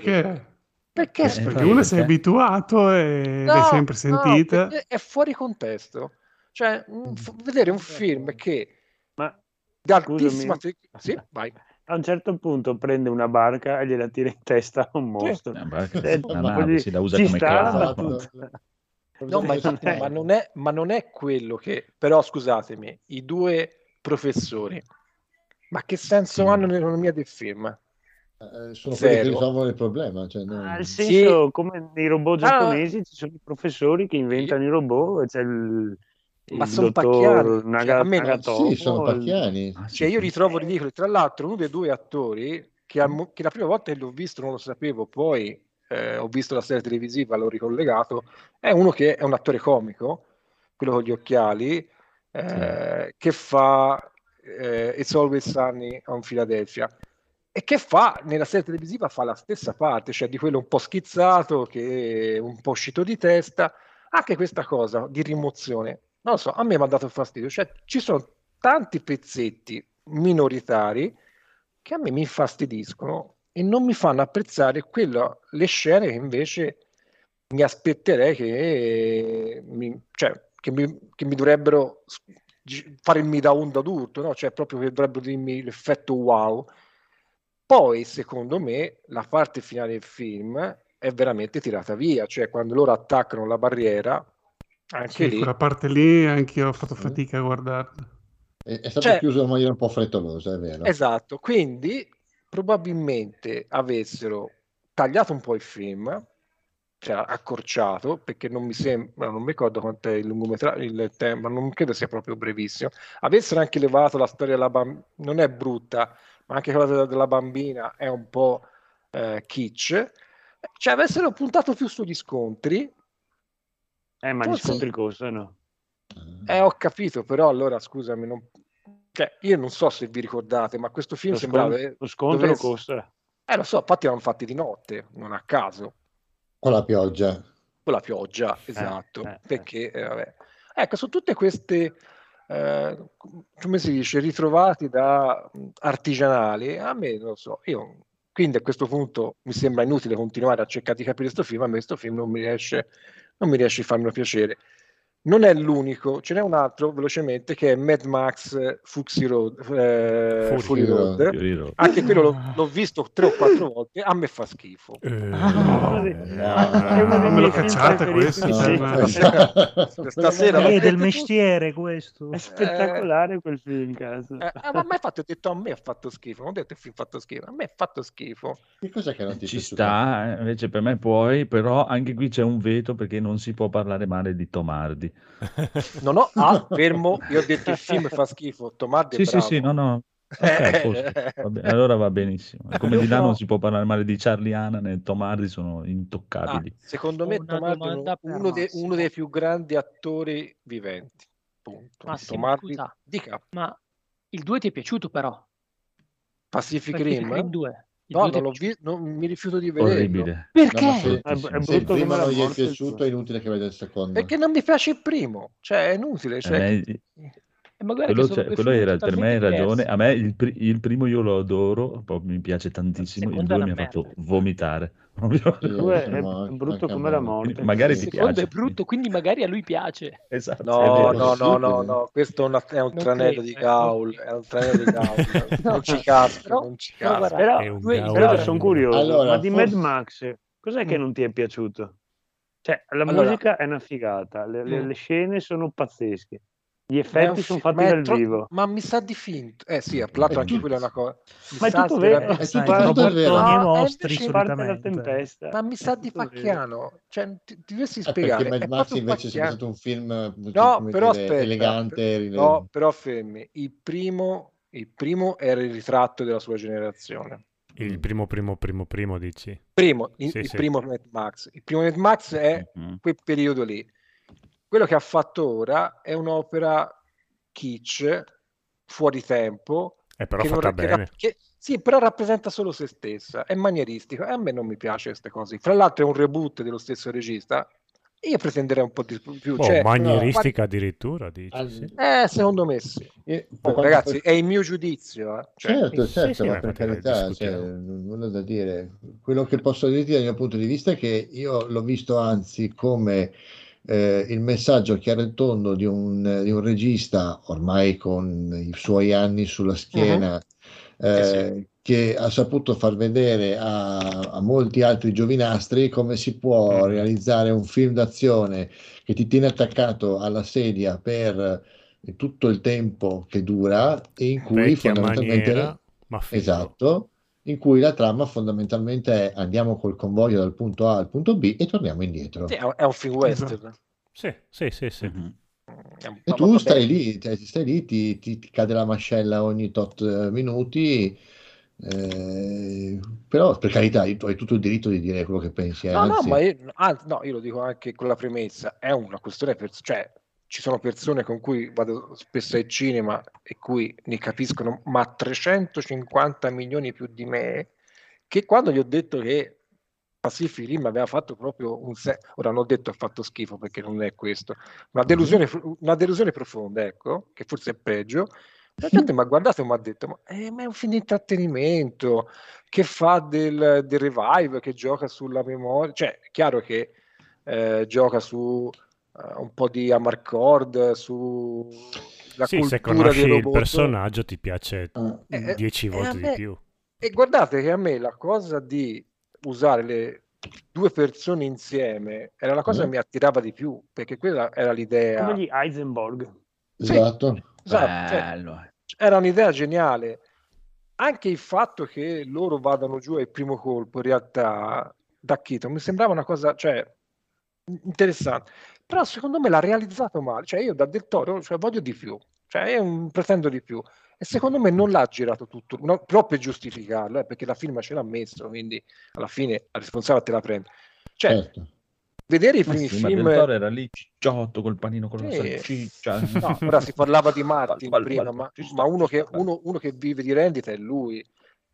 Perché? Eh, perché uno si è abituato e no, l'hai sempre sentita. No, è fuori contesto. Cioè, f- vedere un film che ma di altissima te- sì, vai. A un certo punto prende una barca e gliela tira in testa a un mostro. Sì. Una barca, sì, una nave, se la usa come cavolo. No, ma, ma, non è, ma non è quello che... Però scusatemi, i due professori, ma che senso sì. hanno nell'economia del film? Eh, sono Zero. Quelli che risolvono il problema. Cioè non... ah, il senso, sì. come nei robot giapponesi ah. ci sono i professori che inventano sì. i robot, c'è cioè il... ma sono pacchiani, Naga, cioè, Nagatomo, sì, sono pacchiani. Il... Cioè, io ritrovo ridicoli, tra l'altro uno dei due attori che, ha... che la prima volta che l'ho visto non lo sapevo, poi Eh, ho visto la serie televisiva, l'ho ricollegato, è uno che è un attore comico, quello con gli occhiali, eh, sì. che fa eh, It's Always Sunny on Philadelphia, e che fa nella serie televisiva fa la stessa parte, cioè di quello un po' schizzato, che è un po' uscito di testa. Anche questa cosa di rimozione, non lo so, a me mi ha dato fastidio. Cioè, ci sono tanti pezzetti minoritari che a me mi infastidiscono e non mi fanno apprezzare quello, le scene che invece mi aspetterei che mi, cioè, che mi, che mi dovrebbero farmi da onda d'urto, no? Cioè proprio che dovrebbero dirmi l'effetto wow. Poi secondo me la parte finale del film è veramente tirata via, cioè quando loro attaccano la barriera, anche sì, lì quella parte lì anche io ho fatto fatica a guardarla. È, è stato cioè, chiuso in maniera un po' frettolosa, è vero? Esatto, quindi probabilmente avessero tagliato un po' il film, cioè accorciato, perché non mi sembra, non mi ricordo quant'è il lungometraggio, il tempo, non credo sia proprio brevissimo. Avessero anche levato la storia della bambina, non è brutta, ma anche quella della, della bambina è un po' eh, kitsch. Cioè avessero puntato più sugli scontri. Eh, ma forse... gli scontri costano. Eh, ho capito, però allora scusami, non... Cioè, io non so se vi ricordate, ma questo film lo sembrava... Scont- lo scontro dovesse... costa. Eh, lo so, infatti erano fatti di notte, non a caso. Con la pioggia. Con la pioggia, esatto. Eh, eh, perché, eh, vabbè. Ecco, su tutte queste, eh, come si dice, ritrovati da artigianali, a me, non lo so, io Quindi a questo punto mi sembra inutile continuare a cercare di capire sto film, a me questo film non mi riesce, non mi riesce a farmi piacere. Non è l'unico, ce n'è un altro velocemente che è Mad Max Fury Road, eh, Fury Road. Road. Anche quello l'ho, l'ho visto tre o quattro volte, a me fa schifo. Eh, ah, eh, no, me lo cazzate questo? No. Stasera è del mestiere questo. È spettacolare eh, quel film in casa. Eh, ma mai fatto, ho detto a me ha fatto schifo, non ho detto il film ha fatto schifo, a me ha fatto schifo. Che cos'è che non ti ci sta? Eh, invece per me puoi, però anche qui c'è un veto perché non si può parlare male di Tom Hardy. No, no, ah, fermo, io ho detto il film fa schifo, Tomardi è sì, bravo. Sì, sì, no, no. Okay, va allora va benissimo. Come di là non si può parlare male di Charlie Hanna né Tomardi, sono intoccabili. Ah, secondo me Tomardi è uno, de- uno dei più grandi attori viventi. Punto. Ma Tomardi, scusa, dica. Ma il due ti è piaciuto però? Pacific Rim? Il due. No, non l'ho visto, non, mi rifiuto di vedere. Perché? No, se, se il primo non gli è piaciuto è inutile che veda il secondo. Perché non mi piace il primo, cioè è inutile. Cioè... Eh, quello, cioè, quello era, per me hai ragione, a me il, il primo io lo adoro, mi piace tantissimo, il due mi ha fatto vomitare. È brutto come la morte. Magari ti piace. È brutto, quindi magari a lui piace. Esatto. No, no, no, no, no, questo è un tranello di gaul, è un tranello di gaul. Non ci casco, non ci casco. Però sono curioso, ma di Mad Max cos'è che non ti è piaciuto? Cioè, la musica è una figata, le scene sono pazzesche. Gli effetti sono fatti dal tro- vivo, ma mi sa di finto. Eh sì, a Plato anche quella è una cosa. Mi ma è tutto vero, è tutto vero. Ah, nostri, è la tempesta. Ma mi sa di pacchiano, cioè ti dovessi spiegare. Eh, perché Mad Max invece è stato un film no, però dire, aspetta, elegante. Per... No, però fermi. Il primo, il primo era il ritratto della sua generazione. Il primo, primo, primo, primo dici? Primo, il, sì, il sì. primo Mad Max. Il primo Mad Max è mm-hmm. quel periodo lì. Quello che ha fatto ora è un'opera kitsch, fuori tempo. È però che fatta non, bene. Che, che, sì, però rappresenta solo se stessa, è manieristica e a me non mi piace queste cose. Tra l'altro è un reboot dello stesso regista, io pretenderei un po' di più. Oh, cioè, manieristica no, addirittura, dici? Al... Sì. Eh, secondo me sì. Io, oh, ragazzi, per... è il mio giudizio. Eh. Cioè, certo, certo, sì, sì, ma per carità, cioè, non ho da dire. Quello che posso dire dal mio punto di vista è che io l'ho visto anzi come... Eh, il messaggio chiaro e tondo di un, di un regista ormai con i suoi anni sulla schiena uh-huh. eh, eh sì. che ha saputo far vedere a, a molti altri giovinastri come si può uh-huh. realizzare un film d'azione che ti tiene attaccato alla sedia per tutto il tempo che dura e in cui Vecchia fondamentalmente maniera, ma esatto in cui la trama fondamentalmente è andiamo col convoglio dal punto A al punto B e torniamo indietro. Sì, è un film western. Sì, sì, sì. sì. Mm-hmm. E tu stai lì, cioè, stai lì, ti, ti, ti cade la mascella ogni tot minuti, eh, però per carità hai tutto il diritto di dire quello che pensi. Eh, no, anzi. no, ma io, anzi, no, io lo dico anche con la premessa, è una questione, per, cioè ci sono persone con cui vado spesso al cinema e cui ne capiscono ma trecentocinquanta milioni più di me, che quando gli ho detto che Pacific Rim aveva fatto proprio un se- ora non ho detto ha fatto schifo perché non è questo, una delusione, una delusione profonda, ecco, che forse è peggio, la gente mi ha guardato e mi ha detto ma, eh, ma è un film di intrattenimento che fa del, del revive, che gioca sulla memoria, cioè è chiaro che eh, gioca su un po' di Amarcord su la sì, cultura se conosci dei robot. Il personaggio ti piace eh, dieci eh, volte me, di più. E guardate che a me la cosa di usare le due persone insieme era la cosa mm. che mi attirava di più, perché quella era l'idea come gli Heisenberg. Sì, esatto, esatto cioè, era un'idea geniale. Anche il fatto che loro vadano giù al primo colpo in realtà da Keaton mi sembrava una cosa cioè interessante, però secondo me l'ha realizzato male, cioè io da Del Toro cioè, voglio di più, cioè io pretendo di più e secondo me non l'ha girato tutto, no, proprio per giustificarlo, eh, perché la firma ce l'ha messo, quindi alla fine la responsabile te la prende. Cioè, certo. Vedere i primi sì, film... Ma Del Toro era lì cicciotto col panino con sì. la salsiccia. No, ora si parlava di Martin qual, qual, prima, qual, ma, qual, ma uno, che, uno, uno che vive di rendita è lui,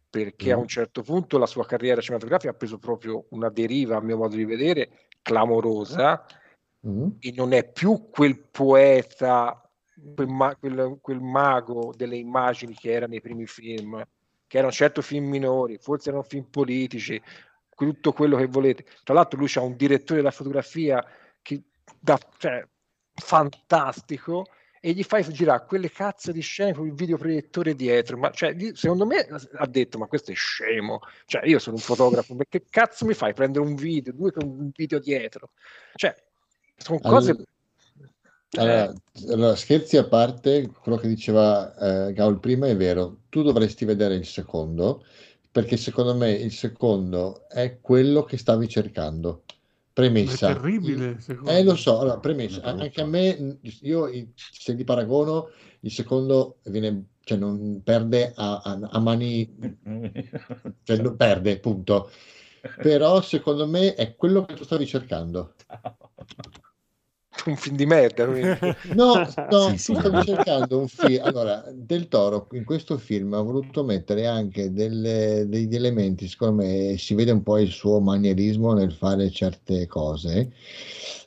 perché mm. a un certo punto la sua carriera cinematografica ha preso proprio una deriva, a mio modo di vedere, clamorosa, Mm. e non è più quel poeta, quel, ma- quel, quel mago delle immagini che era nei primi film, che erano certo film minori, forse erano film politici, tutto quello che volete. Tra l'altro lui c'ha un direttore della fotografia che da, cioè, fantastico, e gli fai girare quelle cazzo di scene con il videoproiettore dietro, ma cioè, secondo me ha detto, ma questo è scemo, cioè io sono un fotografo, ma che cazzo mi fai prendere un video, due con un video dietro, cioè sono cose... All... Allora, allora, scherzi a parte, quello che diceva eh, Gaul prima è vero, tu dovresti vedere il secondo, perché secondo me il secondo è quello che stavi cercando. Premessa. È terribile, secondo me. Eh, lo so, allora, premessa, anche a me, io se li paragono, il secondo viene, cioè non perde a, a, a mani, cioè non perde, punto. Però secondo me è quello che tu stavi cercando. Un film di merda. No, no, sì, sì. Stavi cercando un film. Allora, Del Toro in questo film ha voluto mettere anche delle, degli elementi, secondo me si vede un po' il suo manierismo nel fare certe cose.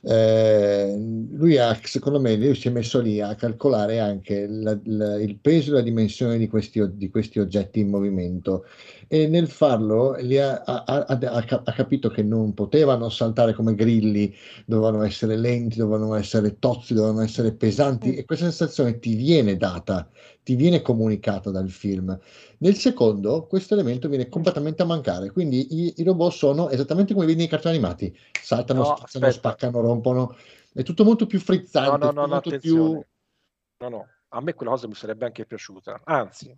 Eh, lui ha, secondo me, lui si è messo lì a calcolare anche la, la, il peso e la dimensione di questi, di questi oggetti in movimento, e nel farlo li ha, ha, ha, ha capito che non potevano saltare come grilli, dovevano essere lenti, dovevano essere tozzi, devono essere pesanti, e questa sensazione ti viene data, ti viene comunicata dal film. Nel secondo questo elemento viene completamente a mancare, quindi i, i robot sono esattamente come vedi nei cartoni animati, saltano, no, spazzano, spaccano, rompono, è tutto molto più frizzante, no, no, no, molto più... no, no, a me quella cosa mi sarebbe anche piaciuta, anzi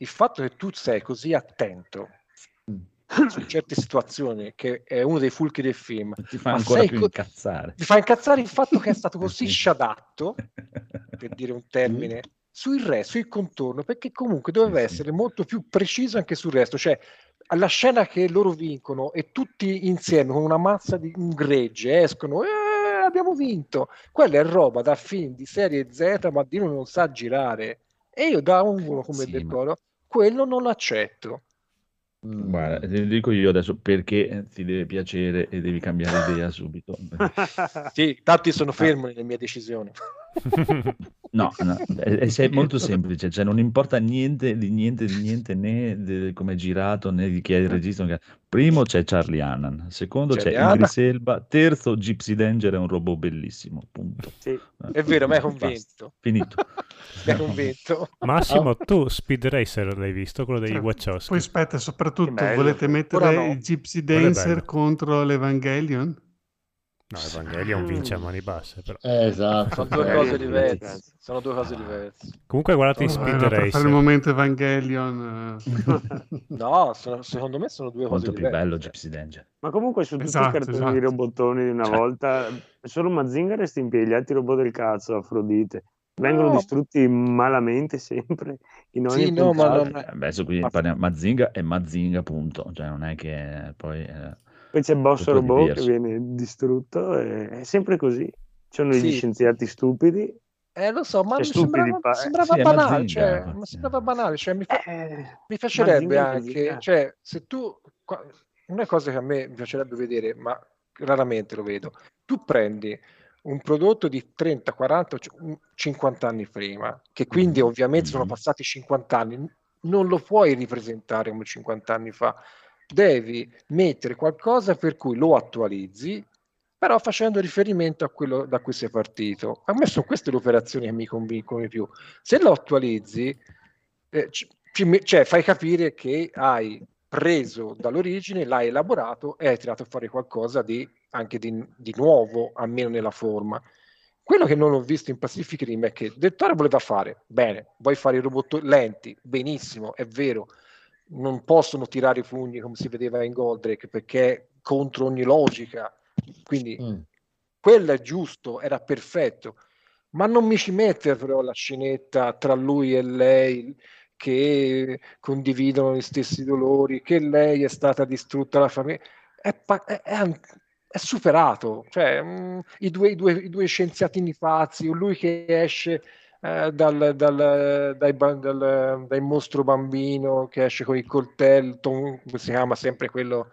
il fatto che tu sei così attento mm. su certe situazioni, che è uno dei fulcri del film, ti fa ancora più co- incazzare ti fa incazzare il fatto che è stato così sciadatto, per dire un termine, sul resto, sul contorno, perché comunque doveva sì, essere sì. molto più preciso anche sul resto, cioè alla scena che loro vincono e tutti insieme con una mazza di un gregge escono, eh, abbiamo vinto, quella è roba da film di serie Z, ma Dino non sa girare, e io da uno come sì, Del Toro ma... quello non l'accetto. Guarda, te lo dico io adesso, perché ti deve piacere e devi cambiare idea subito. Sì, tanti sono fermo nelle mie decisioni. No, no, è, è molto semplice, cioè non importa niente di niente di niente, né di come è girato né di chi è il regista. Primo c'è Charlie Hannan, secondo Charlie c'è Idris Elba, terzo Gypsy Danger è un robot bellissimo, punto. Sì, è vero, ma è convinto. Finito. È convinto. Massimo, tu Speed Racer l'hai visto, quello degli Wachowski? Poi aspetta, soprattutto volete mettere no. il Gypsy Dancer contro l'Evangelion? No, Evangelion vince a mani basse, però. Eh, esatto. Sono due cose diverse. Sono due cose diverse. Comunque guardate in Speed Racer. Per il momento Evangelion... No, sono, secondo me sono due Molto cose diverse. Molto più bello Gypsy Danger. Ma comunque su tutti esatto, i cartoni esatto. di robottoni di una cioè. volta, solo Mazinga resta in piedi, gli altri robot del cazzo, Afrodite, vengono no. distrutti malamente sempre, in ogni sì, no, ma non... Adesso qui parliamo Mazinga e Mazinga, punto. Cioè non è che poi... Eh... Poi c'è Boss Robot che viene distrutto, e è sempre così. Ci sono sì. gli scienziati stupidi. Eh, lo so, ma cioè, mi sembrava, pa- sembrava sì, banale. Cioè, ma sembrava banale. Cioè, mi, fa- eh, mi piacerebbe anche, cioè, se tu, una cosa che a me piacerebbe vedere, ma raramente lo vedo, tu prendi un prodotto di trenta, quaranta, cinquanta anni prima, che quindi ovviamente mm-hmm. sono passati cinquanta anni, non lo puoi ripresentare come cinquanta anni fa. Devi mettere qualcosa per cui lo attualizzi, però facendo riferimento a quello da cui sei partito. A me sono queste le operazioni che mi convincono di più. Se lo attualizzi, eh, c- c- cioè fai capire che hai preso dall'origine, l'hai elaborato e hai tirato a fare qualcosa di, anche di, di nuovo, almeno nella forma. Quello che non ho visto in Pacific Rim è che Del Toro voleva fare, bene, vuoi fare i robot lenti, benissimo, è vero, non possono tirare i pugni come si vedeva in Goldrake perché è contro ogni logica, quindi mm. quello è giusto, era perfetto, ma non mi ci mette però la scenetta tra lui e lei che condividono gli stessi dolori, che lei è stata distrutta la famiglia, è, pa- è, è, è superato, cioè mh, i, due, i, due, i due scienziatini pazzi, o lui che esce Eh, dal, dal, dai, dal, dai mostro bambino che esce con il coltello, Tom, si chiama sempre quello,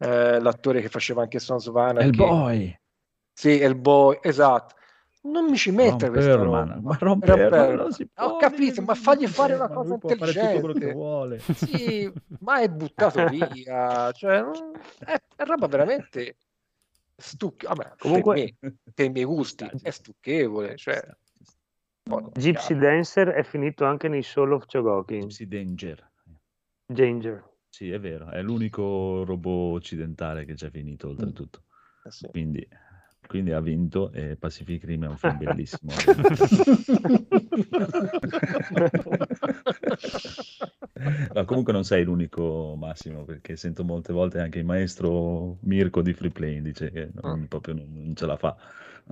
eh, l'attore che faceva anche Sons of Anarchy, Hellboy, sì, Hellboy, esatto, non mi ci mette questa roba, ma romperlo, non si può, ho capito, ma fagli fare una cosa intelligente, fare che vuole. Sì, ma è buttato via, cioè non... è, è roba veramente stucchevole. Vabbè, comunque per, me, per i miei gusti è stucchevole, cioè Gypsy Dancer è finito anche nei Soul of Chogoki. Gypsy Danger. Danger. Sì, è vero, è l'unico robot occidentale che ci è finito oltretutto. Mm. Eh sì. Quindi quindi ha vinto, e Pacific Rim è un film bellissimo. No, comunque non sei l'unico, Massimo, perché sento molte volte anche il maestro Mirko di Free Play dice che non, proprio non, non ce la fa,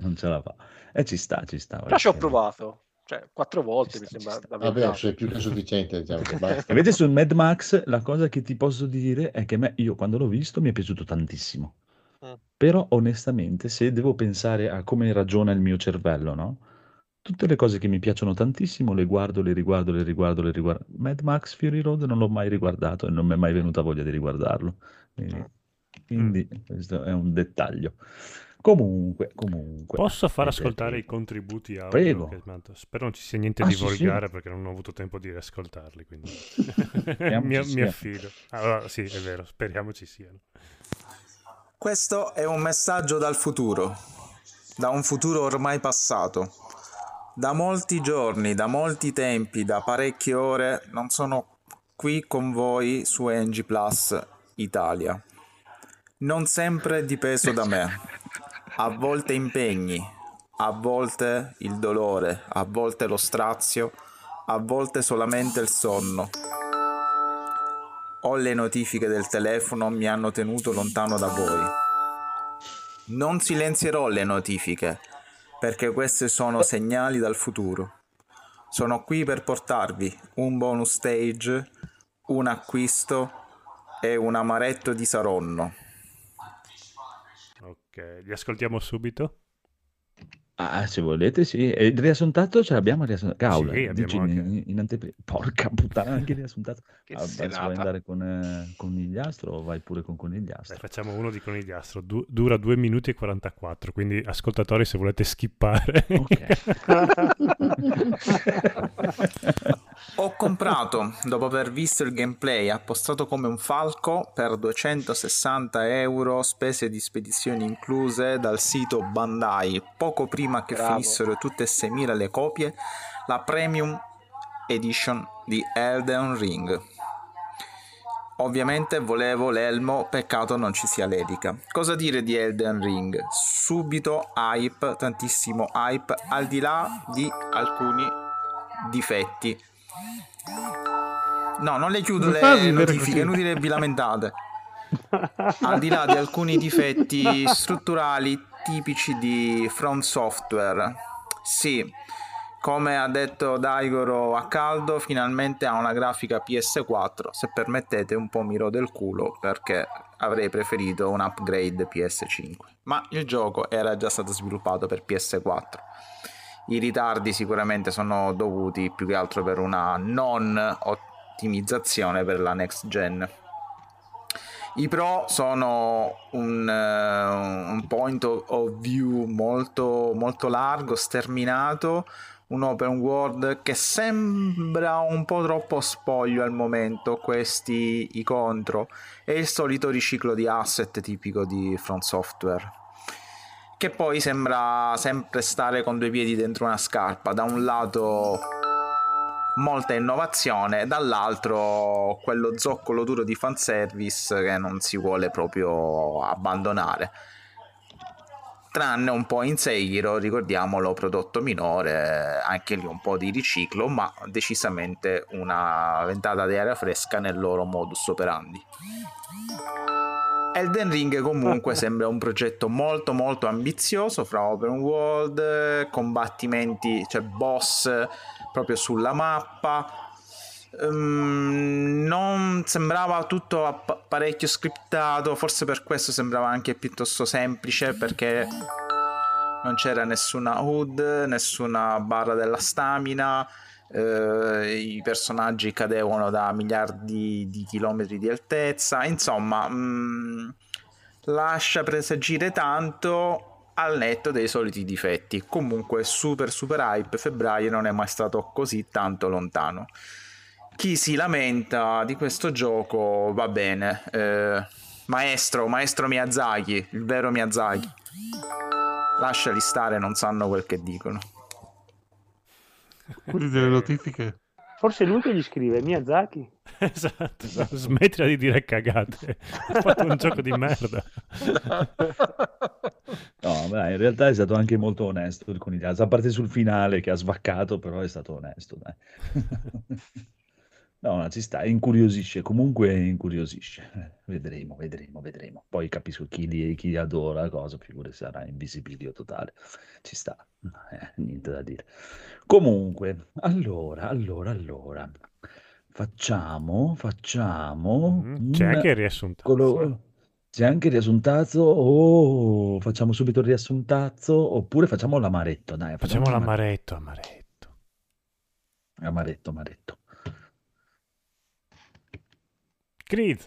non ce la fa. E ci sta, ci sta. Ma ci ho provato. Cioè, quattro volte sta, mi sembra davvero è più che sufficiente, diciamo, che basta. Invece su Mad Max la cosa che ti posso dire è che me, io quando l'ho visto mi è piaciuto tantissimo, mm. però onestamente se devo pensare a come ragiona il mio cervello, no? Tutte le cose che mi piacciono tantissimo le guardo, le riguardo, le riguardo, le riguardo. Mad Max Fury Road non l'ho mai riguardato e non mi è mai venuta voglia di riguardarlo, quindi, mm. quindi questo è un dettaglio. Comunque, comunque, posso far ascoltare i contributi audio? Prego. Che, spero non ci sia niente ah, di sì, volgare sì. perché non ho avuto tempo di riascoltarli, quindi mi, mi affido. Allora, sì, è vero, speriamo ci siano. Questo è un messaggio dal futuro, da un futuro ormai passato. Da molti giorni, da molti tempi, da parecchie ore non sono qui con voi su N G Plus Italia. Non sempre dipeso da me. A volte impegni, a volte il dolore, a volte lo strazio, a volte solamente il sonno. O le notifiche del telefono mi hanno tenuto lontano da voi. Non silenzierò le notifiche, perché queste sono segnali dal futuro. Sono qui per portarvi un bonus stage, un acquisto e un amaretto di Saronno. Ok, li ascoltiamo subito? Ah, se volete, sì. E il riassuntato ce l'abbiamo riassuntato. Cavolo, sì, dici, anche... in, in anteprima. Porca puttana, anche il riassuntato. Che ah, se vuoi andare con eh, Conigliastro o vai pure con Conigliastro? Beh, facciamo uno di Conigliastro. Du- dura due minuti e quarantaquattro, quindi ascoltatori, se volete skippare. Ok. Ho comprato, dopo aver visto il gameplay, appostato come un falco per duecentosessanta euro, spese di spedizione incluse, dal sito Bandai, poco prima che Bravo. finissero tutte e seimila le copie, la Premium Edition di Elden Ring. Ovviamente volevo l'elmo, peccato non ci sia l'edica. Cosa dire di Elden Ring? Subito hype, tantissimo hype, al di là di alcuni difetti. No, non le chiudo le notifiche, è inutile vi lamentate. Al di là di alcuni difetti strutturali tipici di From Software, sì, come ha detto Daigoro a caldo, finalmente ha una grafica P S quattro. Se permettete, un po' mi rode il culo perché avrei preferito un upgrade P S cinque, ma il gioco era già stato sviluppato per P S quattro. I ritardi sicuramente sono dovuti più che altro per una non ottimizzazione per la next gen. I pro sono un, uh, un point of view molto, molto largo, sterminato, un open world che sembra un po' troppo spoglio al momento, questi i contro, e il solito riciclo di asset tipico di From Software, che poi sembra sempre stare con due piedi dentro una scarpa, da un lato molta innovazione, dall'altro quello zoccolo duro di fanservice che non si vuole proprio abbandonare, tranne un po' in Sekiro, ricordiamolo, prodotto minore, anche lì un po' di riciclo, ma decisamente una ventata di aria fresca nel loro modus operandi. Elden Ring comunque sembra un progetto molto molto ambizioso, fra open world, combattimenti, cioè boss proprio sulla mappa, um, non sembrava tutto parecchio scriptato, forse per questo sembrava anche piuttosto semplice, perché non c'era nessuna H U D, nessuna barra della stamina, Uh, i personaggi cadevano da miliardi di chilometri di altezza, insomma mh, lascia presagire tanto, al netto dei soliti difetti. Comunque super super hype, febbraio non è mai stato così tanto lontano. Chi si lamenta di questo gioco va bene, eh, maestro, maestro Miyazaki, il vero Miyazaki, lasciali stare, non sanno quel che dicono. Quindi delle notifiche. Forse lui che gli scrive, Miyazaki. Esatto, smettila di dire cagate, ho fatto un gioco di merda. No, beh, in realtà è stato anche molto onesto il Conigliazzo, a parte sul finale che ha svaccato, però è stato onesto, dai. No, no, ci sta, incuriosisce, comunque incuriosisce. Vedremo, vedremo, vedremo. Poi capisco chi li, chi li adora la cosa, figure sarà invisibilio totale. Ci sta, eh, niente da dire. Comunque, allora, allora, allora, facciamo, facciamo... Mm, c'è una... anche il riassuntazzo. Colo... C'è anche il riassuntazzo, o oh, facciamo subito il riassuntazzo, oppure facciamo l'amaretto, dai. Facciamo, facciamo l'amaretto, amaretto. Amaretto, amaretto. Creed.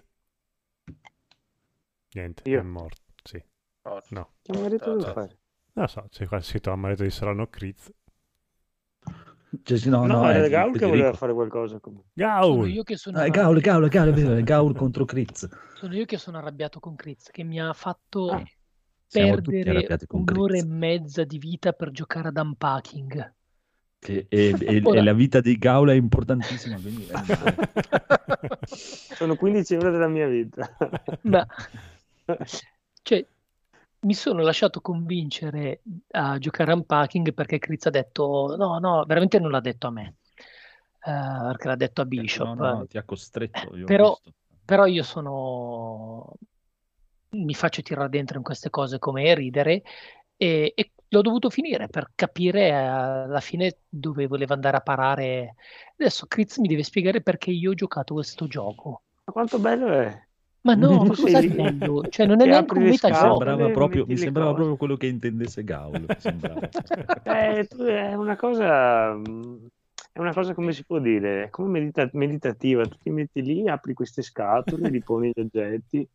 Niente, io. È morto, sì. Oh, no. Che amaretto devo fare? Non lo so, c'è qua il sito amaretto di Salano Creed. Cioè, no, no, no, era Gaul che voleva fare qualcosa. Comunque. Gaul! Sono io che sono ah, Gaul, Gaul, Gaul, Gaul, Gaul contro Creed. Sono io che sono arrabbiato con Creed, che mi ha fatto ah, perdere un'ora e mezza di vita per giocare ad unpacking. E, e, e, e la vita di Gaul è importantissima, quindi sono quindici ore della mia vita. Ma cioè, mi sono lasciato convincere a giocare a unpacking perché Crizza ha detto no no, veramente non l'ha detto a me, uh, perché l'ha detto a Bishop, no, no, ti ha costretto, io però, però io sono mi faccio tirare dentro in queste cose come ridere e, e l'ho dovuto finire per capire alla fine dove voleva andare a parare. Adesso Critz mi deve spiegare perché io ho giocato questo gioco. Ma quanto bello è! Ma no, cosa è bello? Cioè, non è neanche un metagioco. Mi sembrava proprio quello che intendesse Gaul. eh, è una cosa... È una cosa, come si può dire, è come medita- meditativa. Tu ti metti lì, apri queste scatole, li poni gli oggetti...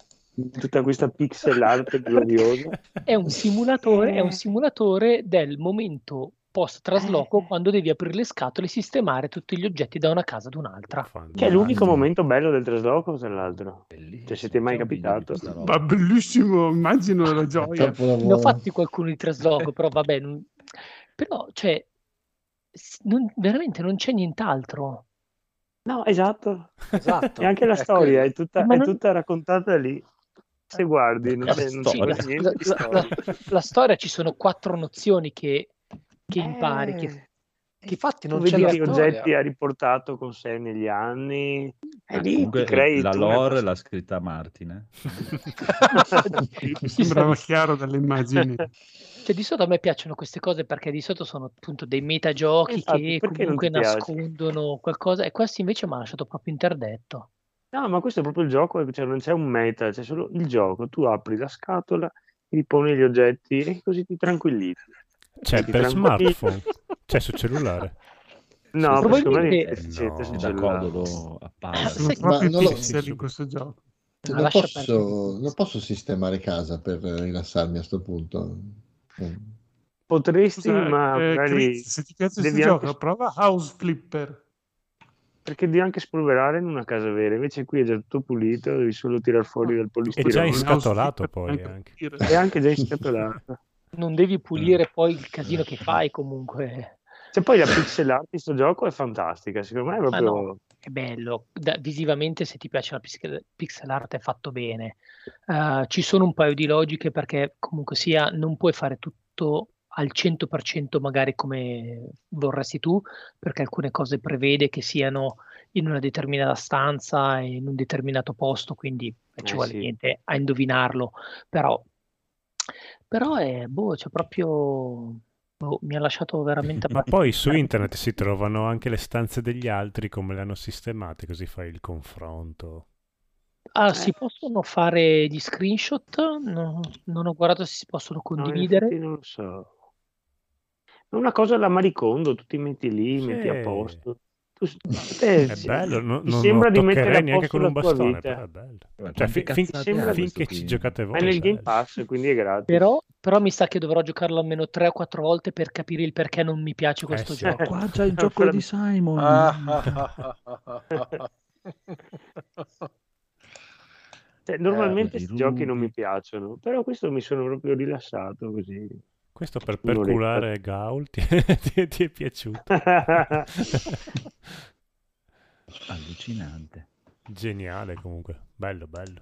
tutta questa pixel art gloriosa. È un simulatore, eh. è un simulatore del momento post trasloco, eh. quando devi aprire le scatole e sistemare tutti gli oggetti da una casa ad un'altra. Fanno che è l'unico altro. Momento bello del trasloco, tra l'altro. Bellissimo. Cioè, se ti è mai capitato? Ma bellissimo, immagino la gioia. Ne ho fatti qualcuno di trasloco, però vabbè, non... però cioè non, veramente non c'è nient'altro. No, esatto. esatto. E anche la storia è tutta, è non... tutta raccontata lì. Se guardi, non la, c'è, non storia. C'è niente di storia. La, la, la storia, ci sono quattro nozioni che, che eh, impari, che, che fatti non c'è la che storia. Oggetti ha riportato con sé negli anni. E lì comunque, crei la lore una... l'ha scritta Martin. Eh? Mi sembrava chiaro dalle immagini. Cioè, di solito a me piacciono queste cose perché di solito sono appunto dei metagiochi, esatto, che comunque nascondono qualcosa, e questo invece mi ha lasciato proprio interdetto. No, ma questo è proprio il gioco, cioè non c'è un meta, c'è solo il gioco. Tu apri la scatola, riponi gli oggetti e così ti tranquillizzi. C'è ti per tranquillizzi. Smartphone, c'è sul cellulare. No, probabilmente c'è comodo a palla. Non lo in questo gioco. Non la posso, non posso sistemare casa per rilassarmi a sto punto. Potresti, Scusa, ma eh, magari se ti piace questo gioco, anche... prova House Flipper. Perché devi anche spolverare in una casa vera, invece qui è già tutto pulito, devi solo tirar fuori dal polistirolo. È già inscatolato, poi anche. È anche già inscatolato. Non devi pulire poi il casino che fai comunque. Cioè, poi la pixel art di questo gioco è fantastica, secondo me è proprio... Ah, no. È bello, da, visivamente se ti piace la pixel, pixel art è fatto bene. Uh, ci sono un paio di logiche perché comunque sia non puoi fare tutto... al cento per cento magari come vorresti tu, perché alcune cose prevede che siano in una determinata stanza, in un determinato posto, quindi eh ci vuole sì. niente a indovinarlo, però però è boh, c'è proprio boh, mi ha lasciato veramente ma poi su internet si trovano anche le stanze degli altri come le hanno sistemate, così fai il confronto. Ah, eh. Si possono fare gli screenshot? No, non ho guardato se si possono condividere. No, non lo so. Una cosa alla Maricondo, tu ti metti lì, sì. metti a posto tu, te, è bello, no, ti non, sembra non di mettere neanche con un bastone, però è bello. Cioè, fin, fin, sembra finché ci giocate voi. È nel Game Pass, quindi è gratis. Però, però mi sa che dovrò giocarlo almeno tre o quattro volte per capire il perché non mi piace questo eh, gioco. Qua c'è il gioco di Simon. Cioè, normalmente questi eh, giochi non mi piacciono, però questo mi sono proprio rilassato così. Questo per perculare Gaul ti, ti, ti è piaciuto? Allucinante. Geniale comunque, bello bello.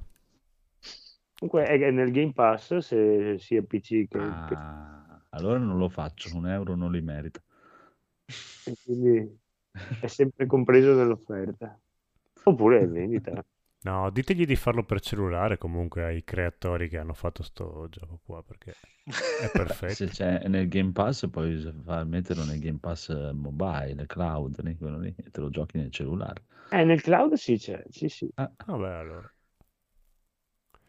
Comunque è nel Game Pass se sia P C che... Ah, allora non lo faccio, un euro non li merito. E quindi è sempre compreso nell'offerta. Oppure è in vendita. No, ditegli di farlo per cellulare comunque ai creatori che hanno fatto sto gioco qua, perché è perfetto. Se c'è nel Game Pass puoi metterlo nel Game Pass mobile, cloud, né? Quello lì, e te lo giochi nel cellulare. Eh, nel cloud sì c'è, sì sì. Ah, vabbè allora.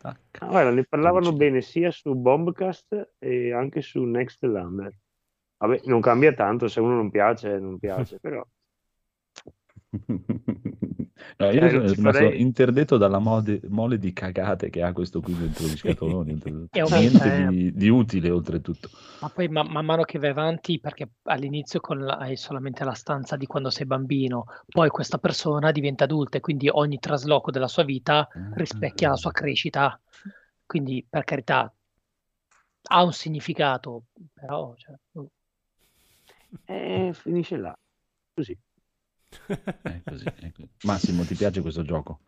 Ah, allora ne parlavano bene sia su Bombcast e anche su Next Lumber. Vabbè, non cambia tanto, se uno non piace, non piace, però... No, io eh, sono, farei... sono interdetto dalla mode, mole di cagate che ha questo qui dentro gli scatoloni. Niente di, di utile oltretutto. Ma poi man, man mano che vai avanti, perché all'inizio con la, hai solamente la stanza di quando sei bambino, poi questa persona diventa adulta e quindi ogni trasloco della sua vita rispecchia la sua crescita, quindi per carità ha un significato, però cioè... eh, finisce là così. È così, è così. Massimo, ti piace questo gioco?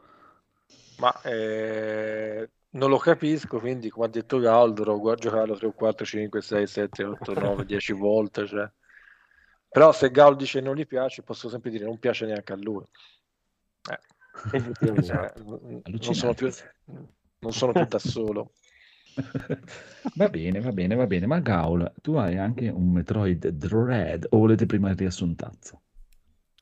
Ma eh, non lo capisco, quindi come ha detto Gaul dovrò giocarlo tre, quattro, cinque, sei, sette, otto, nove, dieci volte, cioè. Però se Gaul dice non gli piace posso sempre dire non piace neanche a lui eh. Esatto. non, sono più, non sono più da solo. Va bene, va bene, va bene. Ma Gaul, tu hai anche un Metroid Dread o volete prima il riassuntazzo?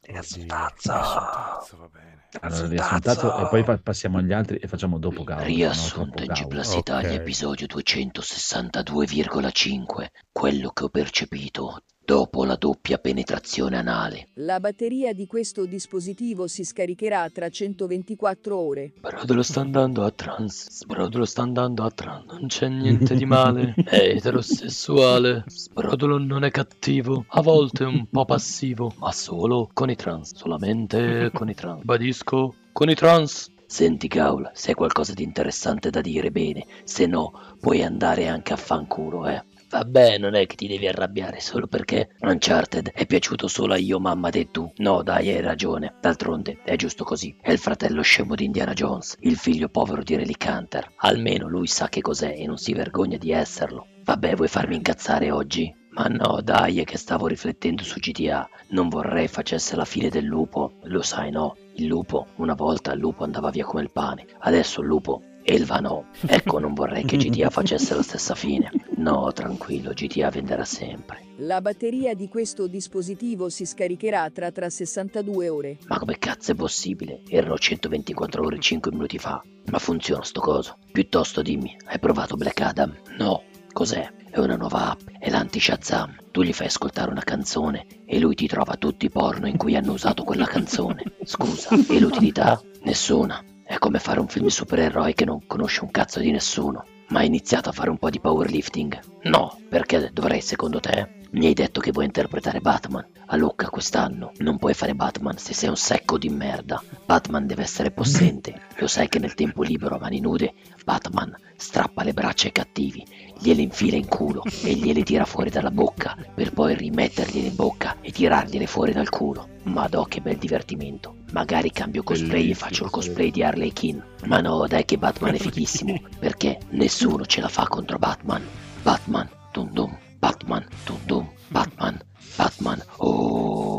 Riassuntazzo. Riassuntazzo, va bene. Allora, riassuntazzo, e poi passiamo agli altri e facciamo dopo Gaul. Riassunto N G Plus Italia, okay. Episodio duecentosessantadue virgola cinque. Quello che ho percepito dopo la doppia penetrazione anale. La batteria di questo dispositivo si scaricherà tra centoventiquattro ore. Brodolo sta andando a trans. Brodolo sta andando a trans. Non c'è niente di male. È eterosessuale. Brodolo non è cattivo. A volte un po' passivo. Ma solo con i trans. Solamente con i trans. Badisco con i trans. Senti Gaul, se hai qualcosa di interessante da dire bene. Se no, puoi andare anche a fanculo, eh. Vabbè, non è che ti devi arrabbiare solo perché Uncharted è piaciuto solo a io, mamma te tu. No dai, hai ragione. D'altronde è giusto così. È il fratello scemo di Indiana Jones, il figlio povero di Relic Hunter. Almeno lui sa che cos'è e non si vergogna di esserlo. Vabbè, vuoi farmi incazzare oggi? Ma no dai, è che stavo riflettendo su G T A. Non vorrei facesse la fine del lupo. Lo sai no? Il lupo, una volta il lupo andava via come il pane. Adesso il lupo... Elva no, ecco non vorrei che G T A facesse la stessa fine. No, tranquillo, G T A venderà sempre. La batteria di questo dispositivo si scaricherà tra, tra sessantadue ore. Ma come cazzo è possibile? Erano centoventiquattro ore e cinque minuti fa. Ma funziona sto coso. Piuttosto dimmi, hai provato Black Adam? No, cos'è? È una nuova app, è l'anti-Shazam. Tu gli fai ascoltare una canzone e lui ti trova tutti i porno in cui hanno usato quella canzone. Scusa, e l'utilità? Nessuna. È come fare un film di supereroi che non conosce un cazzo di nessuno. Ma hai iniziato a fare un po' di powerlifting? No, perché dovrei secondo te? Mi hai detto che vuoi interpretare Batman. A Lucca quest'anno non puoi fare Batman se sei un secco di merda. Batman deve essere possente. Lo sai che nel tempo libero a mani nude Batman strappa le braccia ai cattivi, gliele infila in culo e gliele tira fuori dalla bocca per poi rimettergliele in bocca e tirargliele fuori dal culo. Madò che bel divertimento. Magari cambio cosplay bellissimo, e faccio il cosplay di Harley Quinn. Ma no dai che Batman è fighissimo. Perché nessuno ce la fa contro Batman. Batman dum dum, Batman dum dum, Batman, Batman. Oh.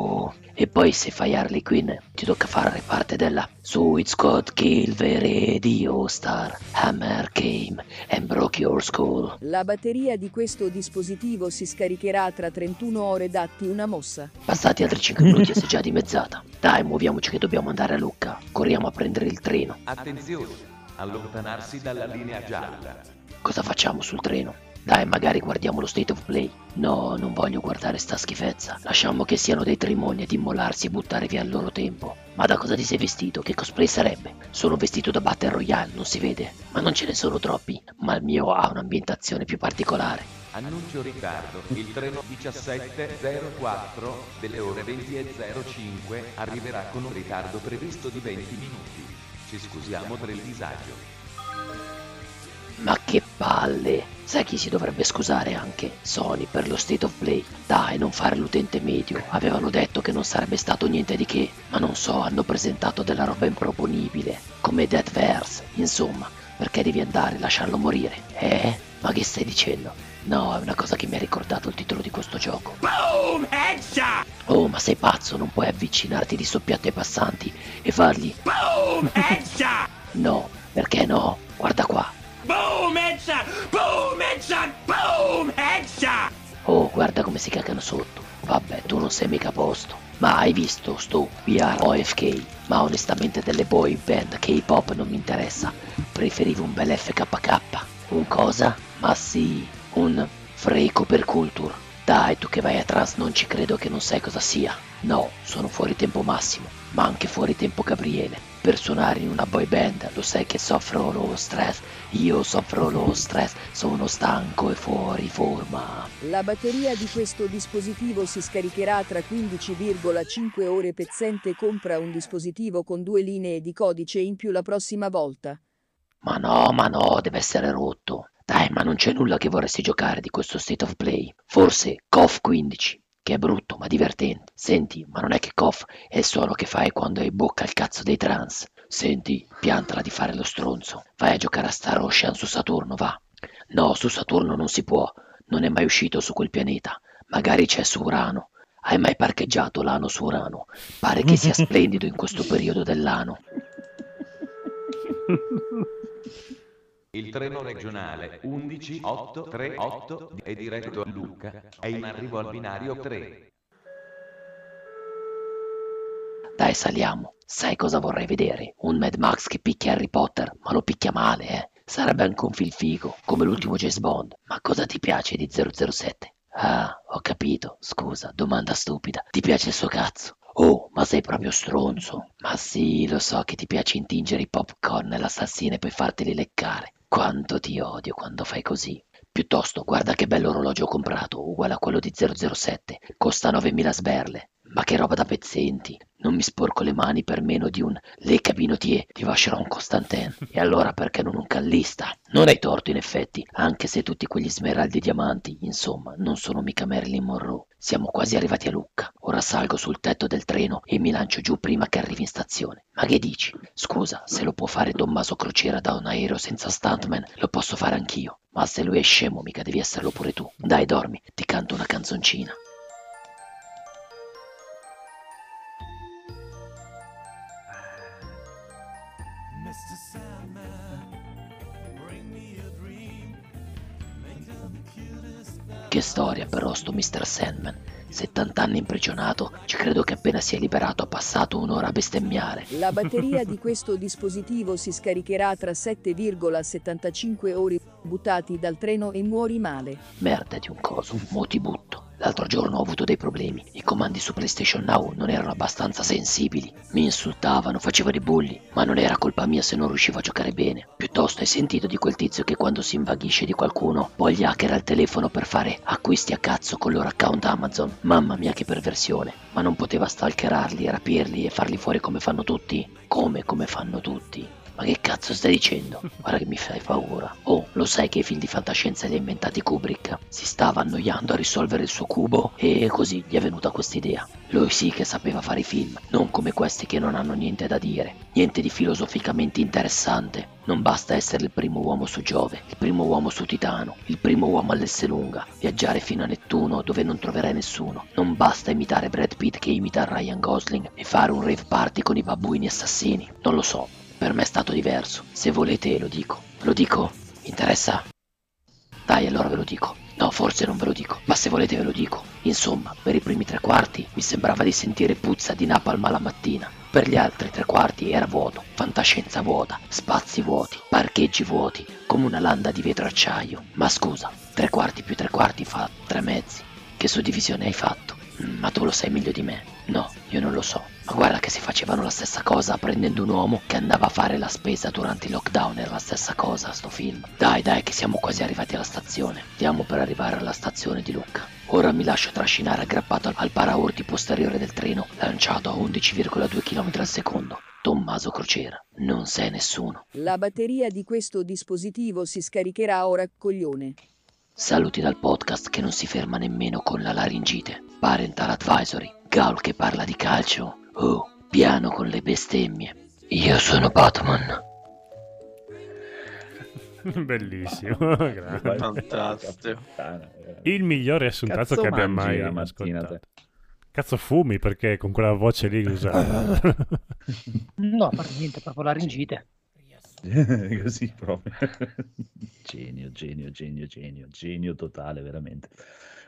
E poi se fai Harley Quinn ti tocca fare parte della Suicide Squad, Kill the Radio Star, Hammer Came and Broke Your Skull. La batteria di questo dispositivo si scaricherà tra trentuno ore. Datti una mossa. Passati altri cinque minuti e sei già dimezzata. Dai, muoviamoci che dobbiamo andare a Lucca. Corriamo a prendere il treno. Attenzione, allontanarsi dalla linea gialla. Cosa facciamo sul treno? Dai, magari guardiamo lo State of Play. No, non voglio guardare sta schifezza. Lasciamo che siano dei trimoni ad immolarsi e buttare via il loro tempo. Ma da cosa ti sei vestito? Che cosplay sarebbe? Sono vestito da Battle Royale, non si vede. Ma non ce ne sono troppi. Ma il mio ha un'ambientazione più particolare. Annuncio ritardo, il treno diciassette zero quattro delle ore venti e zero cinque arriverà con un ritardo previsto di venti minuti. Ci scusiamo per il disagio. Ma che palle! Sai chi si dovrebbe scusare anche? Sony per lo State of Play. Dai, non fare l'utente medio. Avevano detto che non sarebbe stato niente di che, ma non so, hanno presentato della roba improponibile, come Deadverse, insomma. Perché devi andare e lasciarlo morire? Eh? Ma che stai dicendo? No, è una cosa che mi ha ricordato il titolo di questo gioco. Boom, headshot! Oh, ma sei pazzo, non puoi avvicinarti di soppiatto ai passanti e fargli boom, headshot! No, perché no? Guarda qua. Boom, headshot! Boom, headshot! Boom, headshot! Oh, guarda come si cagano sotto. Vabbè, tu non sei mica a posto. Ma hai visto sto V R O F K? Ma onestamente delle boy band K-pop non mi interessa. Preferivo un bel F K K. Un cosa? Ma sì, un freco per culture. Dai, tu che vai a trans non ci credo che non sai cosa sia. No, sono fuori tempo Massimo, ma anche fuori tempo Gabriele. Per suonare in una boy band, lo sai che soffro lo stress. Io soffro lo stress, sono stanco e fuori forma. La batteria di questo dispositivo si scaricherà tra quindici virgola cinque ore pezzente. Compra un dispositivo con due linee di codice in più la prossima volta. Ma no, ma no, deve essere rotto. Dai, ma non c'è nulla che vorresti giocare di questo State of Play. Forse C O F quindici, che è brutto ma divertente. Senti, ma non è che C O F è il suono che fai quando hai in bocca il cazzo dei trans. Senti, piantala di fare lo stronzo. Vai a giocare a Star Ocean su Saturno, va. No, su Saturno non si può. Non è mai uscito su quel pianeta. Magari c'è su Urano. Hai mai parcheggiato l'ano su Urano? Pare che sia splendido in questo periodo dell'ano. Il treno regionale undici otto trentotto è diretto a Lucca, è in arrivo al binario tre. Dai, saliamo. Sai cosa vorrei vedere? Un Mad Max che picchia Harry Potter, ma lo picchia male, eh. Sarebbe anche un film figo, come l'ultimo James Bond. Ma cosa ti piace di zero zero sette? Ah, ho capito, scusa, domanda stupida. Ti piace il suo cazzo? Oh, ma sei proprio stronzo. Ma sì, lo so che ti piace intingere i popcorn nell'assassino e poi farteli leccare. Quanto ti odio quando fai così. Piuttosto, guarda che bello orologio ho comprato, uguale a quello di zero zero sette. Costa novemila sberle. Ma che roba da pezzenti. Non mi sporco le mani per meno di un Le Cabinotier di Vacheron Constantin. E allora perché non un callista? Non hai torto in effetti, anche se tutti quegli smeraldi e diamanti, insomma, non sono mica Marilyn Monroe. Siamo quasi arrivati a Lucca. Ora salgo sul tetto del treno e mi lancio giù prima che arrivi in stazione. Ma che dici? Scusa, se lo può fare Tommaso Crociera da un aereo senza stuntman, lo posso fare anch'io. Ma se lui è scemo, mica devi esserlo pure tu. Dai, dormi, ti canto una canzoncina. Che storia però sto mister Sandman, settant'anni imprigionato, ci credo che appena si è liberato ha passato un'ora a bestemmiare. La batteria di questo dispositivo si scaricherà tra sette virgola settantacinque ore, buttati dal treno e muori male. Merda di un coso, mo ti butto. L'altro giorno ho avuto dei problemi, i comandi su PlayStation Now non erano abbastanza sensibili, mi insultavano, facevo dei bulli, ma non era colpa mia se non riuscivo a giocare bene. Piuttosto hai sentito di quel tizio che quando si invaghisce di qualcuno voglia hackera il telefono per fare acquisti a cazzo con il loro account Amazon? Mamma mia che perversione, ma non poteva stalkerarli, rapirli e farli fuori come fanno tutti? Come come fanno tutti? Ma che cazzo stai dicendo? Guarda che mi fai paura. Oh, lo sai che i film di fantascienza li ha inventati Kubrick? Si stava annoiando a risolvere il suo cubo e così gli è venuta quest'idea. Lui sì che sapeva fare i film, non come questi che non hanno niente da dire, niente di filosoficamente interessante. Non basta essere il primo uomo su Giove, il primo uomo su Titano, il primo uomo all'Esselunga, viaggiare fino a Nettuno dove non troverai nessuno. Non basta imitare Brad Pitt che imita Ryan Gosling e fare un rave party con i babbuini assassini. Non lo so. Per me è stato diverso, se volete lo dico. Lo dico? Mi interessa? Dai, allora ve lo dico. No, forse non ve lo dico, ma se volete ve lo dico. Insomma, per i primi tre quarti mi sembrava di sentire puzza di napalm alla mattina. Per gli altri tre quarti era vuoto, fantascienza vuota, spazi vuoti, parcheggi vuoti, come una landa di vetro acciaio. Ma scusa, Tre quarti più tre quarti fa tre mezzi. Che suddivisione hai fatto? Ma tu lo sai meglio di me. No, io non lo so. Ma guarda che si facevano la stessa cosa prendendo un uomo che andava a fare la spesa durante il lockdown. Era la stessa cosa sto film. Dai dai che siamo quasi arrivati alla stazione. Stiamo per arrivare alla stazione di Lucca. Ora mi lascio trascinare aggrappato al paraurti posteriore del treno lanciato a undici virgola due chilometri al secondo. Tommaso Crociera. Non sei nessuno. La batteria di questo dispositivo si scaricherà ora, coglione. Saluti dal podcast che non si ferma nemmeno con la laringite. Parental Advisory. Gaul che parla di calcio. Oh, piano con le bestemmie. Io sono Batman. Bellissimo. Fantastico. Il migliore assuntato che abbia mai ascoltato. Cazzo fumi perché con quella voce lì usava. No, per niente, proprio laringite. Così proprio. Genio, genio, genio, genio, genio totale, veramente.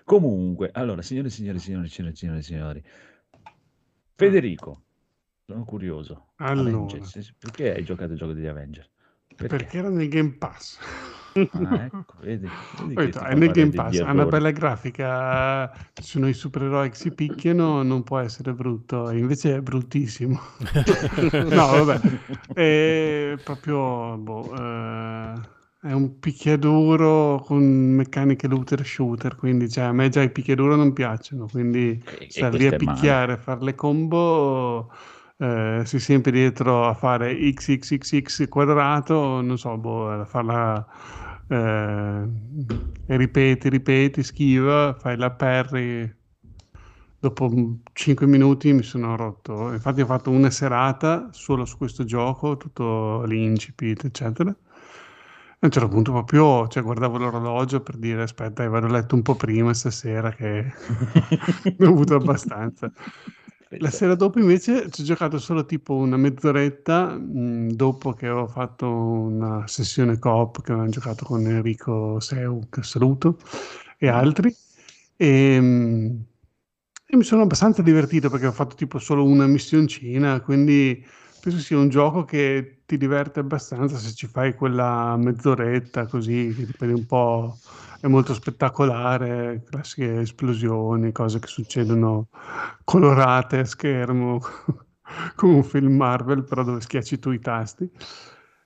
Comunque, allora, signori, signori, signori, signori, signori, signori. Federico, sono curioso. Allora. Avengers, perché hai giocato il gioco degli Avengers? Perché, perché era nel Game Pass. Ah, ecco, vedi, vedi detto, è nel Game Pass, ha una bella grafica, ci sono i supereroi che si picchiano, non può essere brutto, invece è bruttissimo. No, vabbè, è proprio boh, eh, è un picchiaduro con meccaniche looter shooter, quindi cioè, a me già i picchiaduro non piacciono, quindi e, star e lì a picchiare, fare le combo... Eh, si sempre dietro a fare xxxx quadrato, non so, boh, farla eh, ripeti, ripeti, schiva, fai la parry. Dopo cinque minuti mi sono rotto. Infatti ho fatto una serata solo su questo gioco, tutto l'incipit, eccetera. A un certo punto proprio cioè, guardavo l'orologio per dire aspetta, vado a letto un po' prima stasera che ne ho avuto abbastanza. La sera dopo invece ci ho giocato solo tipo una mezz'oretta mh, dopo che avevo fatto una sessione co-op che avevamo giocato con Enrico Seu, che saluto, e altri e, mh, e mi sono abbastanza divertito perché ho fatto tipo solo una missioncina, quindi penso sia un gioco che ti diverte abbastanza se ci fai quella mezz'oretta così, che dipende un po'... È molto spettacolare, classiche esplosioni, cose che succedono colorate a schermo, come un film Marvel, però dove schiacci tu i tasti.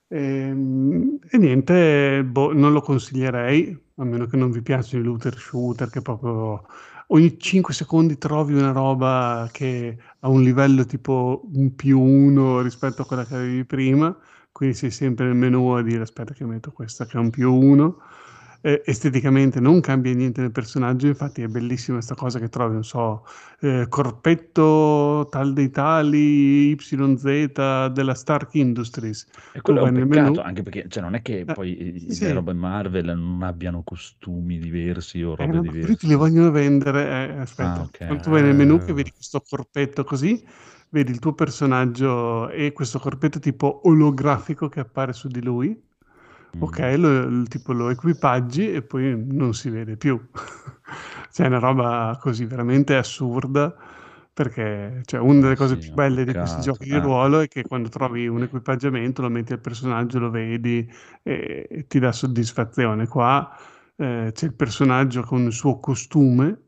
E, e niente, boh, non lo consiglierei, a meno che non vi piacciono i looter shooter, che proprio ogni cinque secondi trovi una roba che ha un livello tipo un più uno rispetto a quella che avevi prima, quindi sei sempre nel menu a dire aspetta che metto questa che è un più uno. Esteticamente non cambia niente nel personaggio, infatti è bellissima questa cosa che trovi, non so, eh, corpetto tal dei tali Y Z della Stark Industries. E quello tu è un peccato, menu... anche perché cioè, non è che ah, poi sì. Le robe Marvel non abbiano costumi diversi o robe eh, diverse. Ti li vogliono vendere, eh, aspetta, ah, okay. Quando tu vai nel menu che vedi questo corpetto così, vedi il tuo personaggio e questo corpetto tipo olografico che appare su di lui. Ok, lo, tipo lo equipaggi e poi non si vede più. Cioè è una roba così veramente assurda, perché cioè, una delle cose sì, più belle di questi giochi di ruolo è che quando trovi un equipaggiamento lo metti al personaggio, lo vedi e, e ti dà soddisfazione. Qua eh, c'è il personaggio con il suo costume,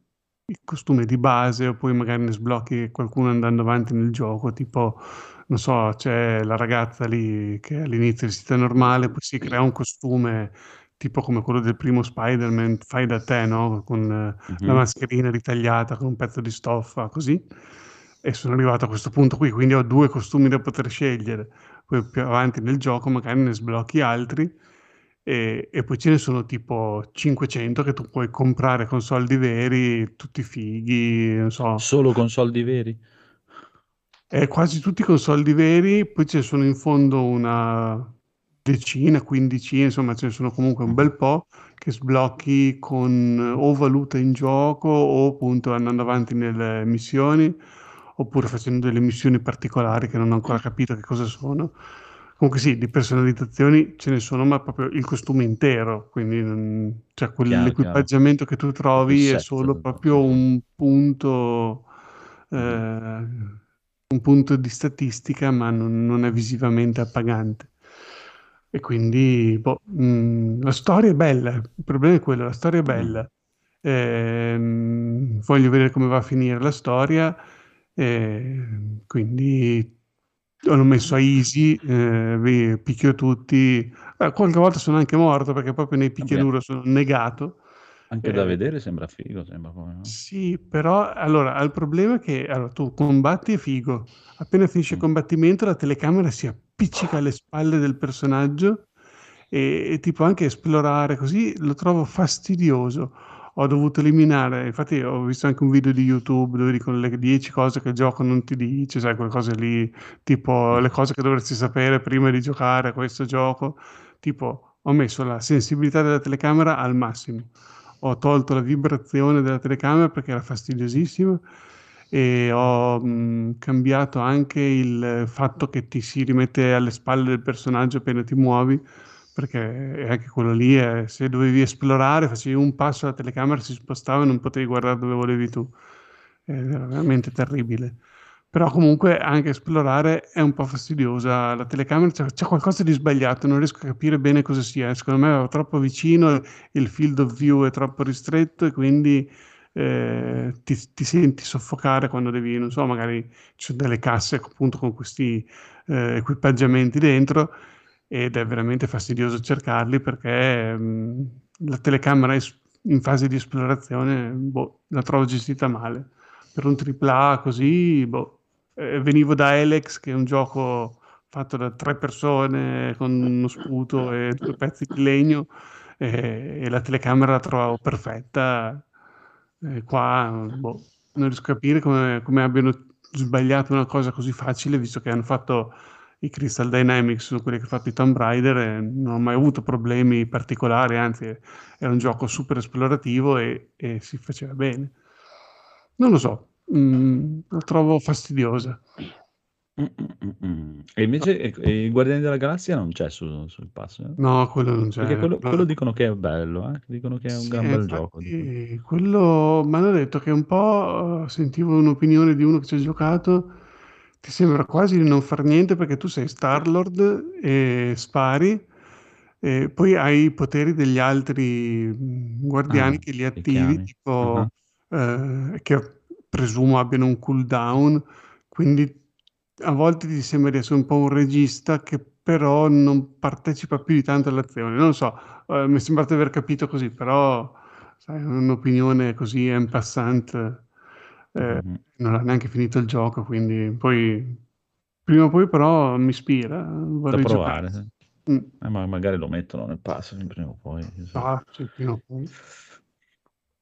il costume di base, o poi magari ne sblocchi qualcuno andando avanti nel gioco, tipo... Non so, c'è la ragazza lì che all'inizio è vestita normale, poi si crea un costume tipo come quello del primo Spider-Man, fai da te, no? Con mm-hmm. la mascherina ritagliata, con un pezzo di stoffa, così. E sono arrivato a questo punto qui, quindi ho due costumi da poter scegliere. Poi più avanti nel gioco magari ne sblocchi altri e, e poi ce ne sono tipo cinquecento che tu puoi comprare con soldi veri, tutti fighi, non so. Solo con soldi veri? Eh, quasi tutti con soldi veri, poi ce ne sono in fondo una decina, quindicina, insomma ce ne sono comunque un bel po' che sblocchi con o valuta in gioco o appunto andando avanti nelle missioni oppure facendo delle missioni particolari che non ho ancora capito che cosa sono. Comunque sì, di personalizzazioni ce ne sono, ma proprio il costume intero, quindi cioè, quell'equipaggiamento che tu trovi è solo proprio un punto... Eh, un punto di statistica, ma non, non è visivamente appagante. E quindi boh, mh, la storia è bella, il problema è quello, la storia è bella. Ehm, voglio vedere come va a finire la storia, ehm, quindi l'ho messo a easy, eh, picchio tutti, eh, qualche volta sono anche morto perché proprio nei picchiaduro sono negato. Anche eh, da vedere sembra figo, sembra come, no? Sì, però allora il problema è che allora, tu combatti e figo, appena finisce il combattimento la telecamera si appiccica alle spalle del personaggio e, e tipo anche esplorare così lo trovo fastidioso. Ho dovuto eliminare, infatti ho visto anche un video di YouTube dove dicono le dieci cose che il gioco non ti dice, sai, quelle cose lì, tipo le cose che dovresti sapere prima di giocare a questo gioco, tipo ho messo la sensibilità della telecamera al massimo. Ho tolto la vibrazione della telecamera perché era fastidiosissima e ho mh, cambiato anche il fatto che ti si rimette alle spalle del personaggio appena ti muovi, perché anche quello lì è, se dovevi esplorare facevi un passo, la telecamera si spostava e non potevi guardare dove volevi tu, era veramente terribile. Però comunque anche esplorare è un po' fastidiosa, la telecamera c'è, c'è qualcosa di sbagliato, non riesco a capire bene cosa sia, secondo me è troppo vicino, il field of view è troppo ristretto e quindi eh, ti, ti senti soffocare quando devi, non so, magari c'è delle casse appunto con questi eh, equipaggiamenti dentro ed è veramente fastidioso cercarli perché mh, la telecamera in fase di esplorazione boh, la trovo gestita male. Per un tripla A così, boh, venivo da Elex, che è un gioco fatto da tre persone con uno sputo e due pezzi di legno, e, e la telecamera la trovavo perfetta. E qua boh, non riesco a capire come, come abbiano sbagliato una cosa così facile, visto che hanno fatto i Crystal Dynamics su quelli che ha fatto i Tomb Raider e non ho mai avuto problemi particolari, anzi era un gioco super esplorativo e, e si faceva bene. Non lo so. Mm, la trovo fastidiosa. Mm, mm, mm. E invece e, e il Guardiani della Galassia non c'è su, sul pass? Eh? No, quello non c'è. Perché quello, quello dicono che è bello, eh? Dicono che è un sì, gran bel infatti, gioco. Dicono. Quello mi hanno detto che un po' sentivo un'opinione di uno che ci ha giocato, ti sembra quasi di non far niente perché tu sei Star-Lord e spari e poi hai i poteri degli altri guardiani ah, che li attivi, tipo uh-huh. eh, che presumo abbiano un cooldown, quindi a volte ti sembra di essere un po' un regista che però non partecipa più di tanto all'azione, non lo so, eh, mi è sembrato aver capito così, però sai, un'opinione così en passant, eh, mm-hmm. non ha neanche finito il gioco, quindi poi prima o poi però mi ispira, vorrei da provare, giocare. Sì. Mm. Eh, ma magari lo mettono nel passo prima o poi. So. Ah, sì, prima o poi.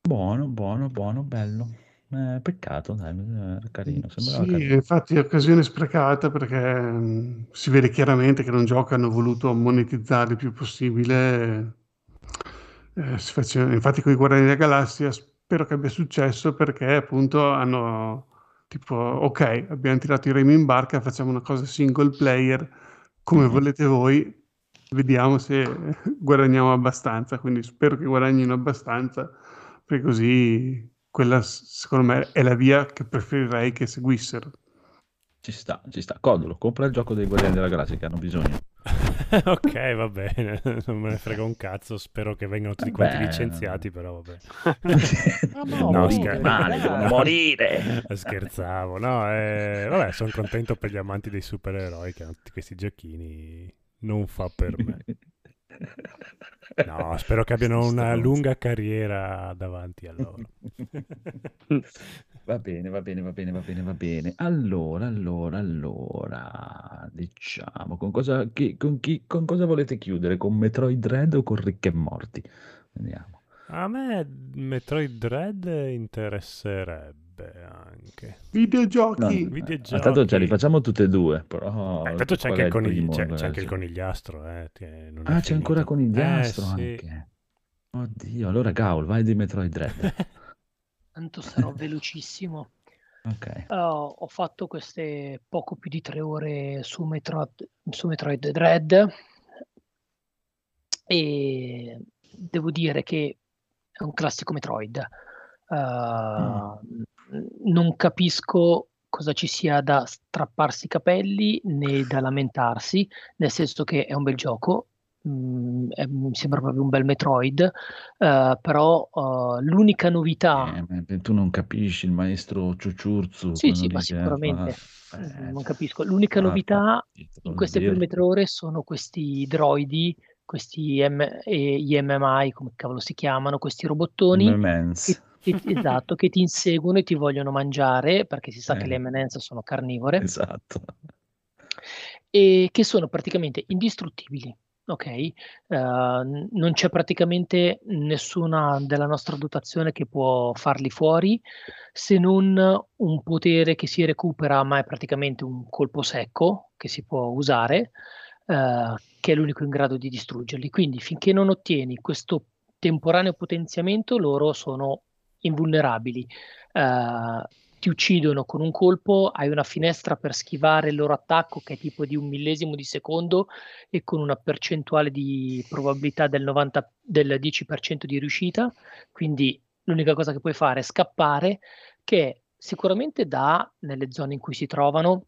Buono, buono, buono, bello. Eh, peccato, dai, era carino. Sembrava sì, carino. Infatti è occasione sprecata perché mh, si vede chiaramente che non giocano, hanno voluto monetizzare il più possibile. Eh, si faceva, infatti con i Guardiani della Galassia spero che abbia successo perché appunto hanno tipo ok, abbiamo tirato i remi in barca, facciamo una cosa single player come mm-hmm. volete voi, vediamo se guadagniamo abbastanza, quindi spero che guadagnino abbastanza perché così quella secondo me è la via che preferirei che seguissero. Ci sta, ci sta. Codolo, compra il gioco dei Guardiani della Galassia che hanno bisogno. Ok, va bene, non me ne frega un cazzo, spero che vengano tutti quanti licenziati, però vabbè. No, no, scher- male, devono morire. Scherzavo, no, eh, vabbè, sono contento per gli amanti dei supereroi che hanno tutti questi giochini, non fa per me. No, spero che abbiano una lunga carriera davanti a loro. Va bene, va bene, va bene, va bene, va bene. Allora, allora, allora, diciamo, con cosa, chi, con chi, con cosa volete chiudere? Con Metroid Dread o con Rick e Morty? Vediamo. A me Metroid Dread interesserebbe. Beh, anche videogiochi, no, videogiochi. Tanto ce li facciamo tutte e due, però eh, tanto c'è anche il, conigli- primo, c'è, c'è anche il conigliastro eh, che non ah c'è finito. Ancora conigliastro eh, sì. Anche. Oddio, allora Gaul vai di Metroid Dread. Tanto sarò velocissimo. Okay. Uh, ho fatto queste poco più di tre ore su Metroid, su Metroid Dread e devo dire che è un classico Metroid. Uh, mm. Non capisco cosa ci sia da strapparsi i capelli né da lamentarsi, nel senso che è un bel gioco, è, mi sembra proprio un bel Metroid, uh, però uh, l'unica novità... Eh, tu non capisci il maestro Ciucciurzu. Sì, sì, ma sicuramente. Fa... Non capisco. L'unica novità in queste prime tre ore sono questi droidi, questi M- gli M M I, come cavolo si chiamano, questi robottoni che, che, esatto, che ti inseguono e ti vogliono mangiare, perché si sa eh. che le M and M's sono carnivore. Esatto. E che sono praticamente indistruttibili. Ok, uh, non c'è praticamente nessuna della nostra dotazione che può farli fuori, se non un potere che si recupera, ma è praticamente un colpo secco che si può usare, uh, che è l'unico in grado di distruggerli. Quindi finché non ottieni questo temporaneo potenziamento, loro sono invulnerabili. Uh, ti uccidono con un colpo, hai una finestra per schivare il loro attacco che è tipo di un millesimo di secondo e con una percentuale di probabilità del, novanta del dieci per cento di riuscita, quindi l'unica cosa che puoi fare è scappare, che sicuramente dà, nelle zone in cui si trovano,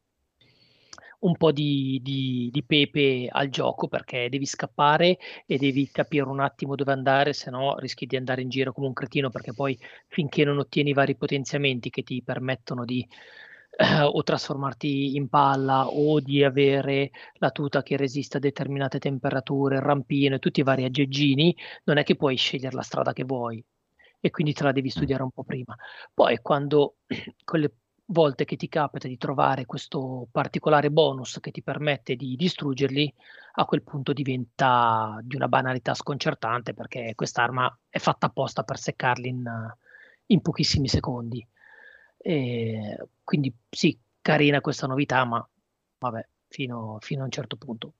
un po' di, di, di pepe al gioco, perché devi scappare e devi capire un attimo dove andare, se no rischi di andare in giro come un cretino, perché poi finché non ottieni i vari potenziamenti che ti permettono di eh, o trasformarti in palla o di avere la tuta che resiste a determinate temperature, il rampino e tutti i vari aggeggini, non è che puoi scegliere la strada che vuoi e quindi te la devi studiare un po' prima. Poi quando con le volte che ti capita di trovare questo particolare bonus che ti permette di distruggerli, a quel punto diventa di una banalità sconcertante, perché quest'arma è fatta apposta per seccarli in, in pochissimi secondi. E quindi sì, carina questa novità, ma vabbè, fino, fino a un certo punto.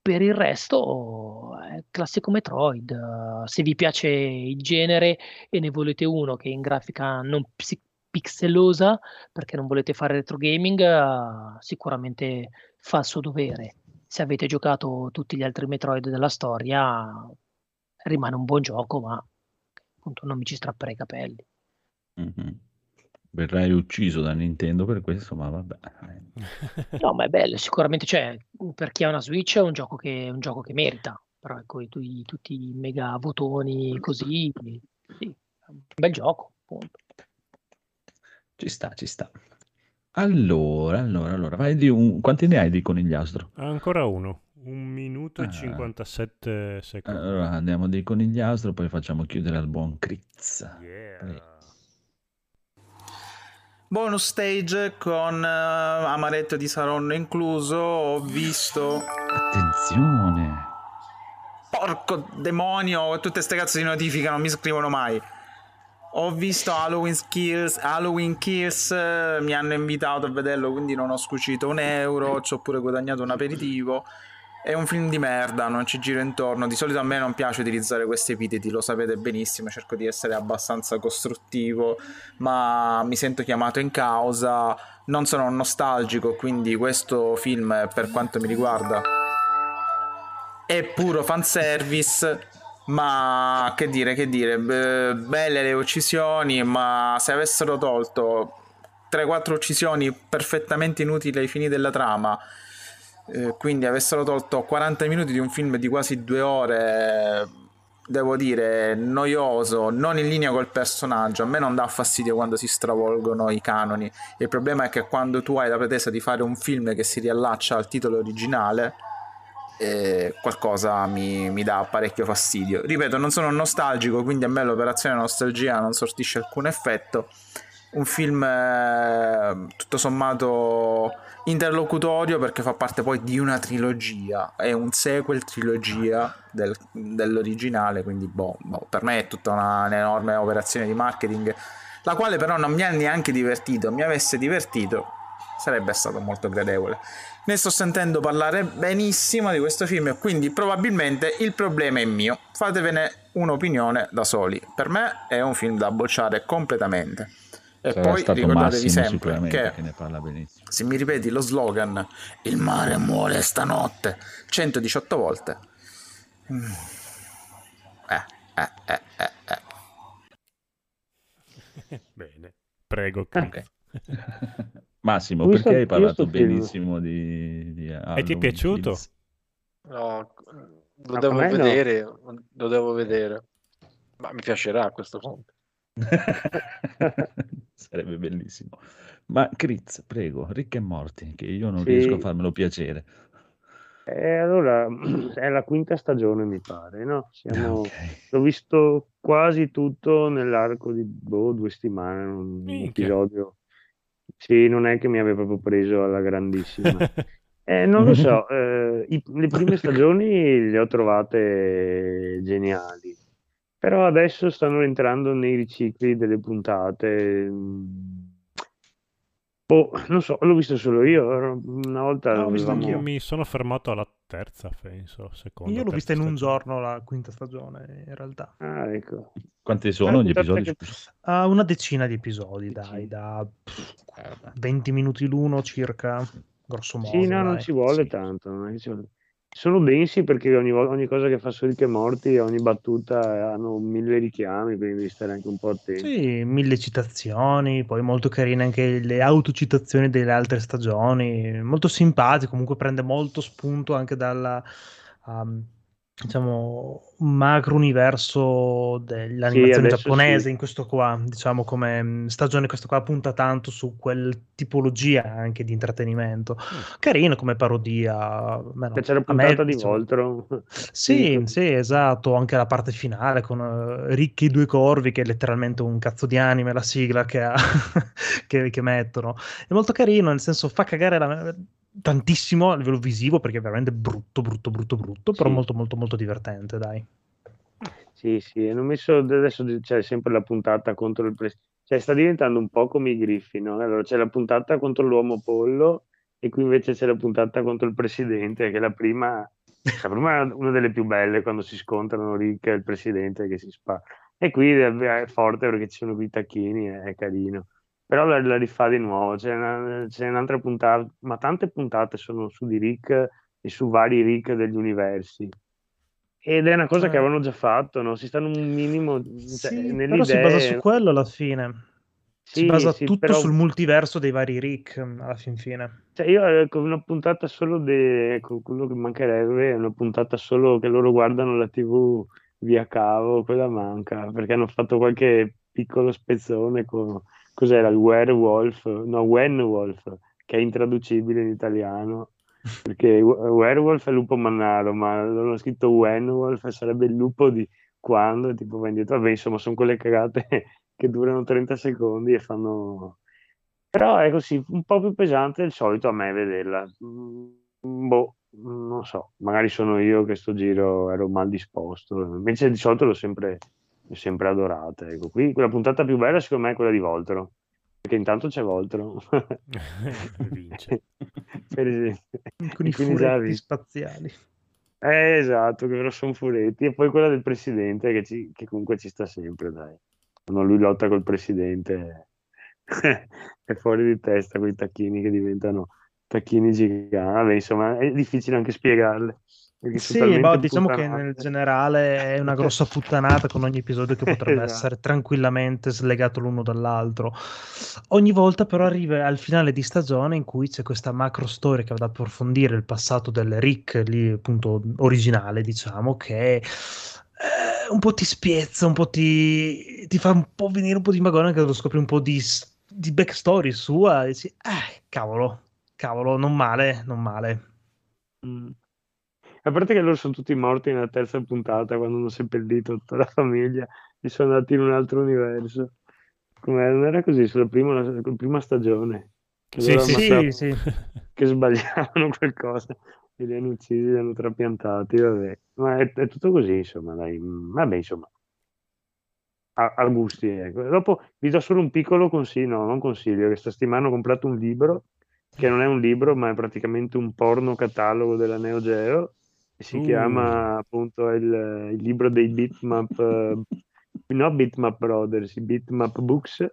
Per il resto è classico Metroid. Se vi piace il genere e ne volete uno che in grafica non si pixelosa, perché non volete fare retro gaming, uh, sicuramente fa il suo dovere. Se avete giocato tutti gli altri Metroid della storia, rimane un buon gioco, ma appunto non mi ci strapperei i capelli. Mm-hmm. Verrai ucciso da Nintendo per questo, ma vabbè. No, ma è bello, sicuramente, cioè, per chi ha una Switch è un gioco che, un gioco che merita, però ecco, i, i, tutti i mega votoni così, sì, è un bel gioco, appunto. Ci sta, ci sta. Allora, allora, allora, vai di un... quanti ne hai di conigliastro? Ancora uno, un minuto e ah. cinquantasette secondi. Allora andiamo di conigliastro, poi facciamo chiudere al buon Critz. Yeah. Eh. Bonus stage con uh, amaretto di Saronno incluso, ho visto... Attenzione! Porco demonio, tutte ste cazzo di notifiche non mi scrivono mai. Ho visto Halloween Kills, Halloween Kills, mi hanno invitato a vederlo, quindi non ho scucito un euro, ci ho pure guadagnato un aperitivo. È un film di merda, non ci giro intorno. Di solito a me non piace utilizzare questi epiteti, lo sapete benissimo, cerco di essere abbastanza costruttivo, ma mi sento chiamato in causa, non sono nostalgico, quindi questo film, per quanto mi riguarda, è puro fanservice. Ma che dire, che dire, belle le uccisioni, ma se avessero tolto tre quattro uccisioni perfettamente inutili ai fini della trama, eh, quindi avessero tolto quaranta minuti di un film di quasi due ore, devo dire, noioso, non in linea col personaggio. A me non dà fastidio quando si stravolgono i canoni, il problema è che quando tu hai la pretesa di fare un film che si riallaccia al titolo originale, e qualcosa mi, mi dà parecchio fastidio. Ripeto, non sono nostalgico, quindi a me l'operazione nostalgia non sortisce alcun effetto. Un film eh, tutto sommato interlocutorio, perché fa parte poi di una trilogia, è un sequel trilogia del, dell'originale, quindi boh, boh, per me è tutta una, un'enorme operazione di marketing, la quale però non mi ha neanche divertito. Mi avesse divertito sarebbe stato molto gradevole. Ne sto sentendo parlare benissimo di questo film, quindi probabilmente il problema è mio. Fatevene un'opinione da soli. Per me è un film da bocciare completamente. E sarà poi ricordatevi sempre che, che ne parla benissimo. Se mi ripeti lo slogan "il mare muore stanotte" centodiciotto volte. Mm. Eh, eh, eh, eh, eh. Bene, prego. Okay. Massimo, questo, perché hai parlato benissimo di, di Halloween? E ti è piaciuto? No, Lo devo vedere, no. Lo devo vedere. Ma mi piacerà a questo punto. Sarebbe bellissimo. Ma Critz, prego, Rick e Morty, che io non sì. riesco a farmelo piacere. Eh, allora, è la quinta stagione, mi pare, no? Siamo... Okay. L'ho visto quasi tutto nell'arco di boh, due settimane, un Minchia. episodio. Sì, non è che mi aveva proprio preso alla grandissima. Eh, non lo so, eh, i, le prime stagioni le ho trovate geniali, però adesso stanno entrando nei ricicli delle puntate. Boh, non so, l'ho visto solo io, una volta no, l'ho visto anch'io. Io mi sono fermato alla terza, penso, seconda. Io l'ho vista in un giorno la quinta stagione, in realtà. Ah, ecco. Quanti sono eh, gli episodi? Che... Uh, una decina di episodi, decina. dai, da pff, venti minuti l'uno circa, grosso modo. Sì, no, dai. non ci vuole sì. tanto. Non è che ci vuole... Sono densi perché ogni, ogni cosa che fa su Rick e Morty, ogni battuta hanno mille richiami, quindi devi stare anche un po' attento. Sì, mille citazioni, poi molto carine anche le autocitazioni delle altre stagioni, molto simpatico, comunque prende molto spunto anche dalla um, diciamo macro universo dell'animazione sì, giapponese sì. in questo qua, diciamo come stagione questa qua punta tanto su quel tipologia anche di intrattenimento mm. carino come parodia. Beh, no, c'è la puntata me, di diciamo... Voltron sì, sì esatto, anche la parte finale con uh, Ricchi due corvi che è letteralmente un cazzo di anime la sigla che, ha che, che mettono, è molto carino, nel senso fa cagare la tantissimo a livello visivo perché è veramente brutto brutto brutto brutto però sì. molto molto molto divertente, dai. Sì sì, hanno messo adesso c'è sempre la puntata contro il pres- cioè sta diventando un po' come i Griffi, no? Allora c'è la puntata contro l'uomo pollo e qui invece c'è la puntata contro il presidente, che è la prima la prima una delle più belle, quando si scontrano Rick e il presidente che si spara, e qui è forte perché ci sono qui i tacchini, è carino. Però la, la rifà di nuovo, c'è, una, c'è un'altra puntata, ma tante puntate sono su di Rick e su vari Rick degli universi. Ed è una cosa eh. che avevano già fatto, no? Si stanno un minimo cioè, sì, nell'idea. Però si basa su quello alla fine. Sì, si basa sì, tutto però... sul multiverso dei vari Rick alla fin fine. Cioè io ecco, una puntata solo de... ecco, quello che mancherebbe è una puntata solo che loro guardano la tivù via cavo, quella manca, perché hanno fatto qualche piccolo spezzone con cos'era il werewolf, no, Wenwolf, che è intraducibile in italiano, perché werewolf è lupo mannaro, ma l'hanno scritto Wenwolf e sarebbe il lupo di quando, tipo va indietro, vabbè, insomma, sono quelle cagate che durano trenta secondi e fanno... Però è così, un po' più pesante del solito a me vederla. Boh, non so, magari sono io che sto giro ero mal disposto, invece di solito l'ho sempre... sempre adorata, ecco. Qui quella puntata più bella secondo me è quella di Voltron, perché intanto c'è Voltron vince per esempio con i furetti spaziali, eh, esatto, che però sono furetti, e poi quella del presidente che, ci, che comunque ci sta sempre, dai, quando lui lotta col presidente è fuori di testa, quei tacchini che diventano tacchini giganti, insomma è difficile anche spiegarle. Sì, boh, diciamo puttanate. Che nel generale è una grossa puttanata con ogni episodio che potrebbe esatto. essere tranquillamente slegato l'uno dall'altro. Ogni volta però arriva al finale di stagione in cui c'è questa macro storia che va ad approfondire il passato del Rick lì, appunto, originale, diciamo, che eh, un po' ti spiezza, un po' ti, ti fa un po' venire un po' di magone, anche lo scopri un po' di, di backstory sua e dici, eh, cavolo, cavolo, non male, non male. Mm. A parte che loro sono tutti morti nella terza puntata, quando hanno seppellito tutta la famiglia e sono andati in un altro universo. Com'è? Non era così sulla prima, la, la prima stagione? Che sì, sì, sì. Che sbagliavano qualcosa e li hanno uccisi, li hanno trapiantati, vabbè. Ma è, è tutto così, insomma, dai. Vabbè, insomma. A, a gusti, ecco. Dopo vi do solo un piccolo consiglio, no, non consiglio, che stastimano ho comprato un libro, che non è un libro, ma è praticamente un porno catalogo della Neo Geo. Si uh. chiama appunto il, il libro dei Bitmap, no, Bitmap Brothers, i Bitmap Books,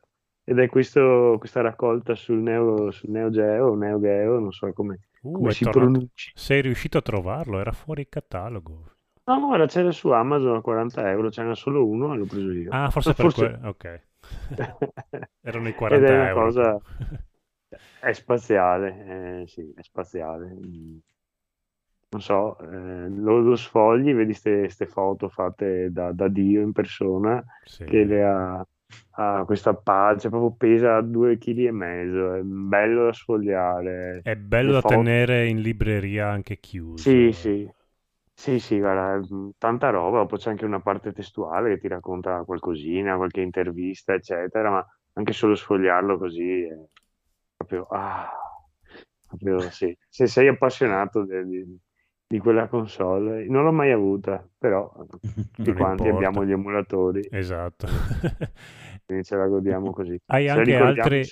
ed è questo, questa raccolta sul Neo, sul Neo Geo, Neo Geo, non so come, uh, come si tornato. pronuncia. Sei riuscito a trovarlo? Era fuori catalogo. No, ora c'era su Amazon a quaranta euro, c'era solo uno e l'ho preso io. Ah, forse, forse... per quello, ok. Erano i quaranta ed è una euro. Cosa... è spaziale, eh, sì, è spaziale. non so, eh, lo, lo sfogli, vedi queste foto fatte da, da Dio in persona, sì, che le ha, ha questa pancia, proprio pesa due chili e mezzo, è bello da sfogliare. È bello da foto... tenere in libreria anche chiusa. Sì, sì. Sì, sì, guarda, tanta roba, poi c'è anche una parte testuale che ti racconta qualcosina, qualche intervista, eccetera, ma anche solo sfogliarlo così è proprio... Ah, proprio sì. Se sei appassionato di, di, di quella console, non l'ho mai avuta, però tutti non quanti importa, abbiamo gli emulatori. Esatto. Quindi ce la godiamo così. Hai anche, altri...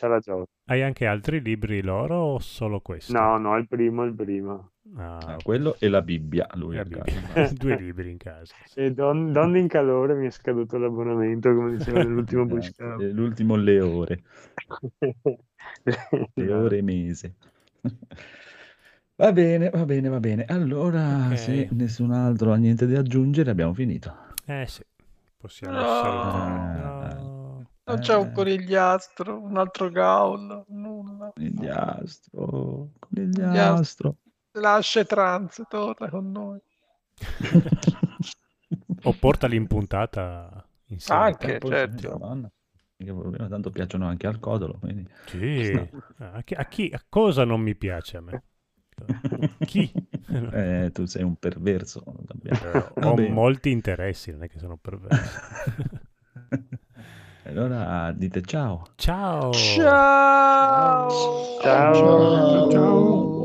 Hai anche altri libri loro o solo questo? No, no, il primo, il primo. Ah, ah, quello e la Bibbia, lui la Bibbia. Casa. Due libri in casa. E don, Donne in calore mi è scaduto l'abbonamento, come diceva nell'ultimo buscavo. L'ultimo le ore. Le ore mese. Va bene, va bene, va bene. Allora, okay, se nessun altro ha niente da aggiungere, abbiamo finito. Eh sì, possiamo no, salutare. No. Non c'è un conigliastro, un altro gaul, nulla. Conigliastro, conigliastro. Lascia Trans, torna con noi. O portali in puntata insieme. Anche, poi, certo. Problema, tanto piacciono anche al Codolo. Quindi... Sì. A chi, a chi, a cosa non mi piace a me? Chi? Eh, tu sei un perverso. Ho molti interessi, non è che sono perverso. Allora dite ciao. Ciao. Ciao. Ciao. Ciao. Ciao.